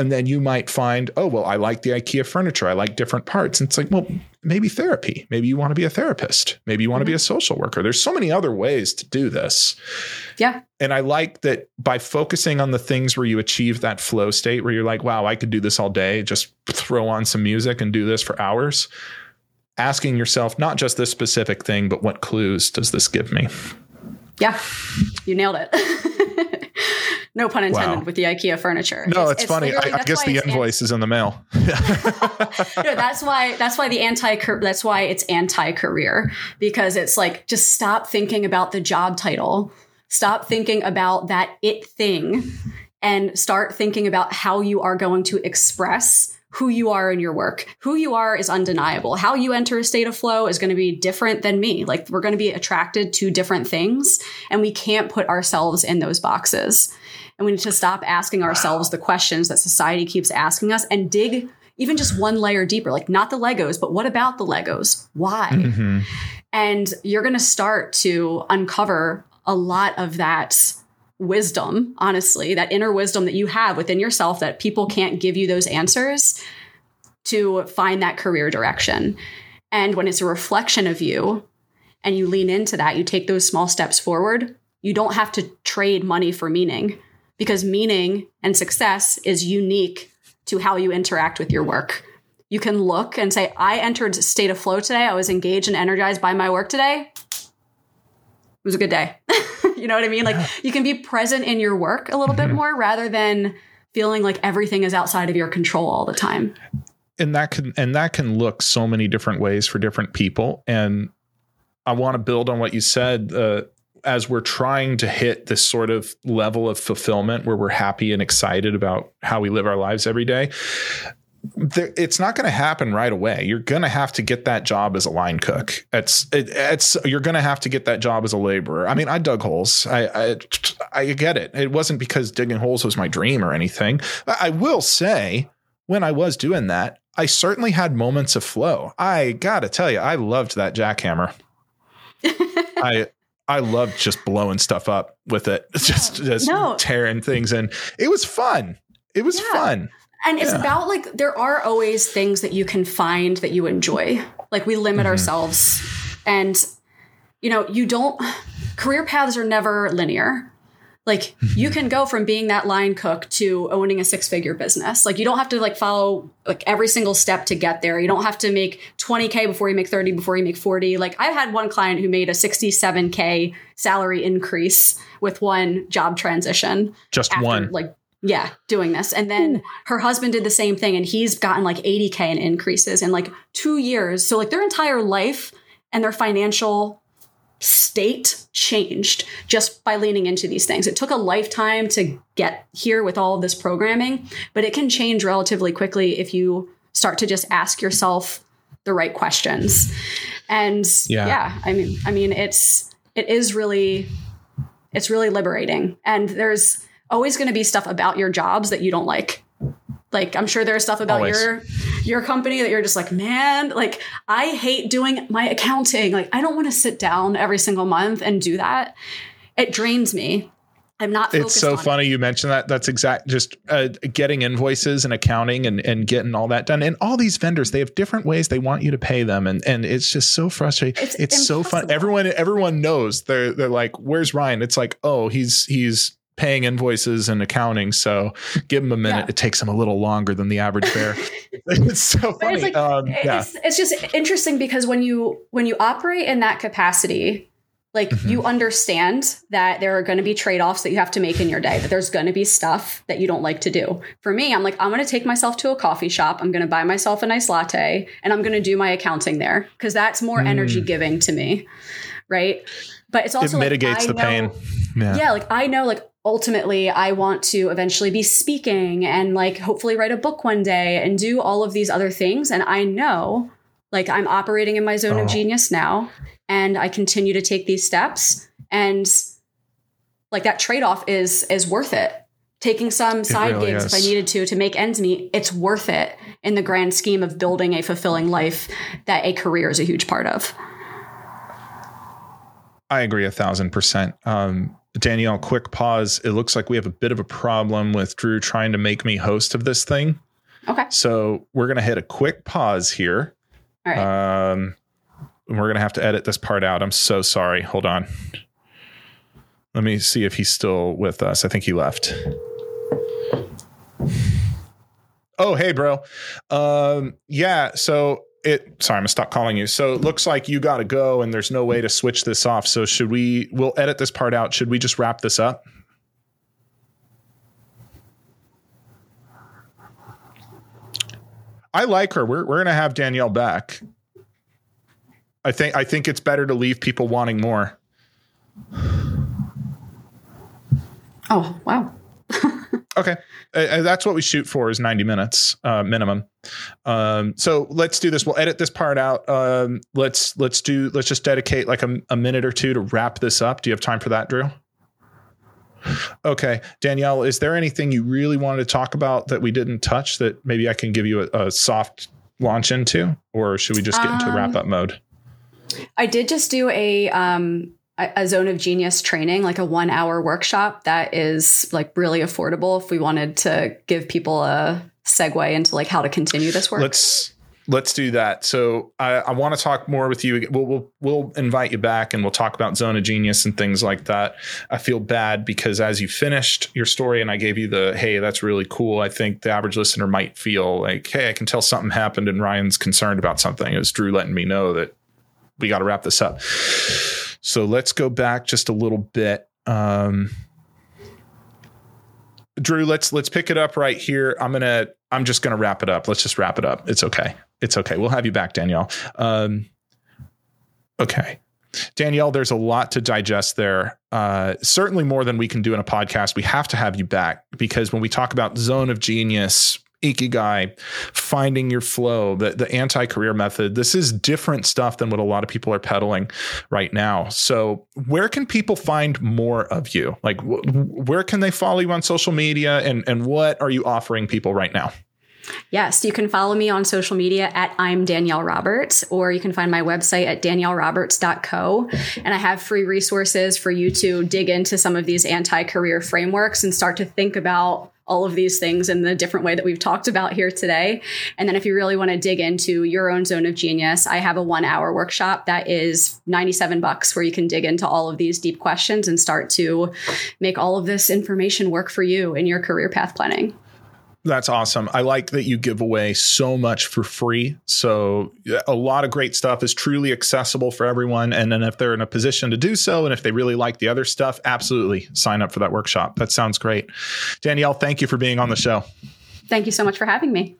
And then you might find, oh, well, I like the IKEA furniture. I like different parts. And it's like, well, maybe therapy. Maybe you want to be a therapist. Maybe you want to be a social worker. There's so many other ways to do this. Yeah. And I like that by focusing on the things where you achieve that flow state where you're like, wow, I could do this all day. Just throw on some music and do this for hours. Asking yourself, not just this specific thing, but what clues does this give me? Yeah, you nailed it. No pun intended. Wow. With the IKEA furniture. No, it's funny. I guess the invoice is in the mail. No, that's why it's anti-career, because it's like, just stop thinking about the job title. Stop thinking about that it thing and start thinking about how you are going to express who you are in your work. Who you are is undeniable. How you enter a state of flow is going to be different than me. Like, we're going to be attracted to different things, and we can't put ourselves in those boxes. And we need to stop asking ourselves the questions that society keeps asking us and dig even just one layer deeper, like not the Legos, but what about the Legos? Why? Mm-hmm. And you're going to start to uncover a lot of that wisdom, honestly, that inner wisdom that you have within yourself that people can't give you those answers to find that career direction. And when it's a reflection of you and you lean into that, you take those small steps forward, you don't have to trade money for meaning, because meaning and success is unique to how you interact with your work. You can look and say, I entered a state of flow today. I was engaged and energized by my work today. It was a good day. You know what I mean? Like, you can be present in your work a little bit more rather than feeling like everything is outside of your control all the time. And that can look so many different ways for different people. And I want to build on what you said, as we're trying to hit this sort of level of fulfillment where we're happy and excited about how we live our lives every day. It's not going to happen right away. You're going to have to get that job as a line cook. You're going to have to get that job as a laborer. I mean, I dug holes. I get it. It wasn't because digging holes was my dream or anything. I will say, when I was doing that, I certainly had moments of flow. I got to tell you, I loved that jackhammer. I loved just blowing stuff up with it, just tearing things in. It was fun. It was fun. And it's about, like, there are always things that you can find that you enjoy. Like, we limit ourselves, and, you know, career paths are never linear. Like, you can go from being that line cook to owning a 6-figure business. Like, you don't have to follow every single step to get there. You don't have to make 20K before you make 30, before you make 40. Like, I've had one client who made a 67K salary increase with one job transition. Just after, one. Doing this. And then her husband did the same thing, and he's gotten 80K in increases in 2 years. So their entire life and their financial state changed just by leaning into these things. It took a lifetime to get here with all of this programming, but it can change relatively quickly if you start to just ask yourself the right questions. And I mean, it's really liberating. And there's always going to be stuff about your jobs that you don't like. Like, I'm sure there's stuff about your company that you're just like, man, like, I hate doing my accounting. Like, I don't want to sit down every single month and do that. It drains me. I'm not focused on it. It's so funny you mentioned that. That's exact. Just getting invoices and accounting and getting all that done. And all these vendors, they have different ways they want you to pay them. And it's just so frustrating. It's so fun. Everyone knows they're like, where's Ryan? It's like, oh, he's paying invoices and accounting. So give them a minute. Yeah. It takes them a little longer than the average bear. It's so funny. It's, it's just interesting, because when you operate in that capacity, you understand that there are going to be trade-offs that you have to make in your day, that there's going to be stuff that you don't like to do. For me, I'm like, I'm going to take myself to a coffee shop. I'm going to buy myself a nice latte, and I'm going to do my accounting there, because that's more energy giving to me. Right. But it's also, it mitigates the pain. Yeah. I know, ultimately, I want to eventually be speaking and hopefully write a book one day and do all of these other things. And I know I'm operating in my zone of genius now, and I continue to take these steps, and that trade-off is worth it. Taking some side gigs if I needed to make ends meet, it's worth it in the grand scheme of building a fulfilling life that a career is a huge part of. I agree 1,000%. Danielle, quick pause. It looks like we have a bit of a problem with Drew trying to make me host of this thing. Okay. So we're going to hit a quick pause here. All right. We're going to have to edit this part out. I'm so sorry. Hold on. Let me see if he's still with us. I think he left. Oh, hey, bro. Sorry, I'm gonna stop calling you. So it looks like you gotta go, and there's no way to switch this off. So we'll edit this part out. Should we just wrap this up? I like her. We're gonna have Danielle back. I think it's better to leave people wanting more. Oh, wow. Okay. That's what we shoot for is 90 minutes minimum. So let's do this. We'll edit this part out. Let's just dedicate like a minute or two to wrap this up. Do you have time for that, Drew? Okay. Danielle, is there anything you really wanted to talk about that we didn't touch that maybe I can give you a soft launch into, or should we just get into wrap up mode? I did just do a Zone of Genius training, like a 1 hour workshop that is like really affordable if we wanted to give people a segue into like how to continue this work. Let's do that. So I want to talk more with you. We'll invite you back and we'll talk about Zone of Genius and things like that. I feel bad because as you finished your story and I gave you the, hey, that's really cool, I think the average listener might feel like, hey, I can tell something happened and Ryan's concerned about something. It was Drew letting me know that we got to wrap this up. So let's go back just a little bit. Drew, let's pick it up right here. I'm just going to wrap it up. Let's just wrap it up. It's okay. It's okay. We'll have you back, Danielle. Okay. Danielle, there's a lot to digest there. Certainly more than we can do in a podcast. We have to have you back because when we talk about Zone of Genius, Ikigai, finding your flow, the anti-career method, this is different stuff than what a lot of people are peddling right now. So where can people find more of you? Like where can they follow you on social media and what are you offering people right now? Yes, you can follow me on social media at I'm Danielle Roberts, or you can find my website at danielleroberts.co. And I have free resources for you to dig into some of these anti-career frameworks and start to think about all of these things in the different way that we've talked about here today. And then if you really want to dig into your own Zone of Genius, I have a 1 hour workshop that is $97 where you can dig into all of these deep questions and start to make all of this information work for you in your career path planning. That's awesome. I like that you give away so much for free. So a lot of great stuff is truly accessible for everyone. And then if they're in a position to do so, and if they really like the other stuff, absolutely sign up for that workshop. That sounds great. Danielle, thank you for being on the show. Thank you so much for having me.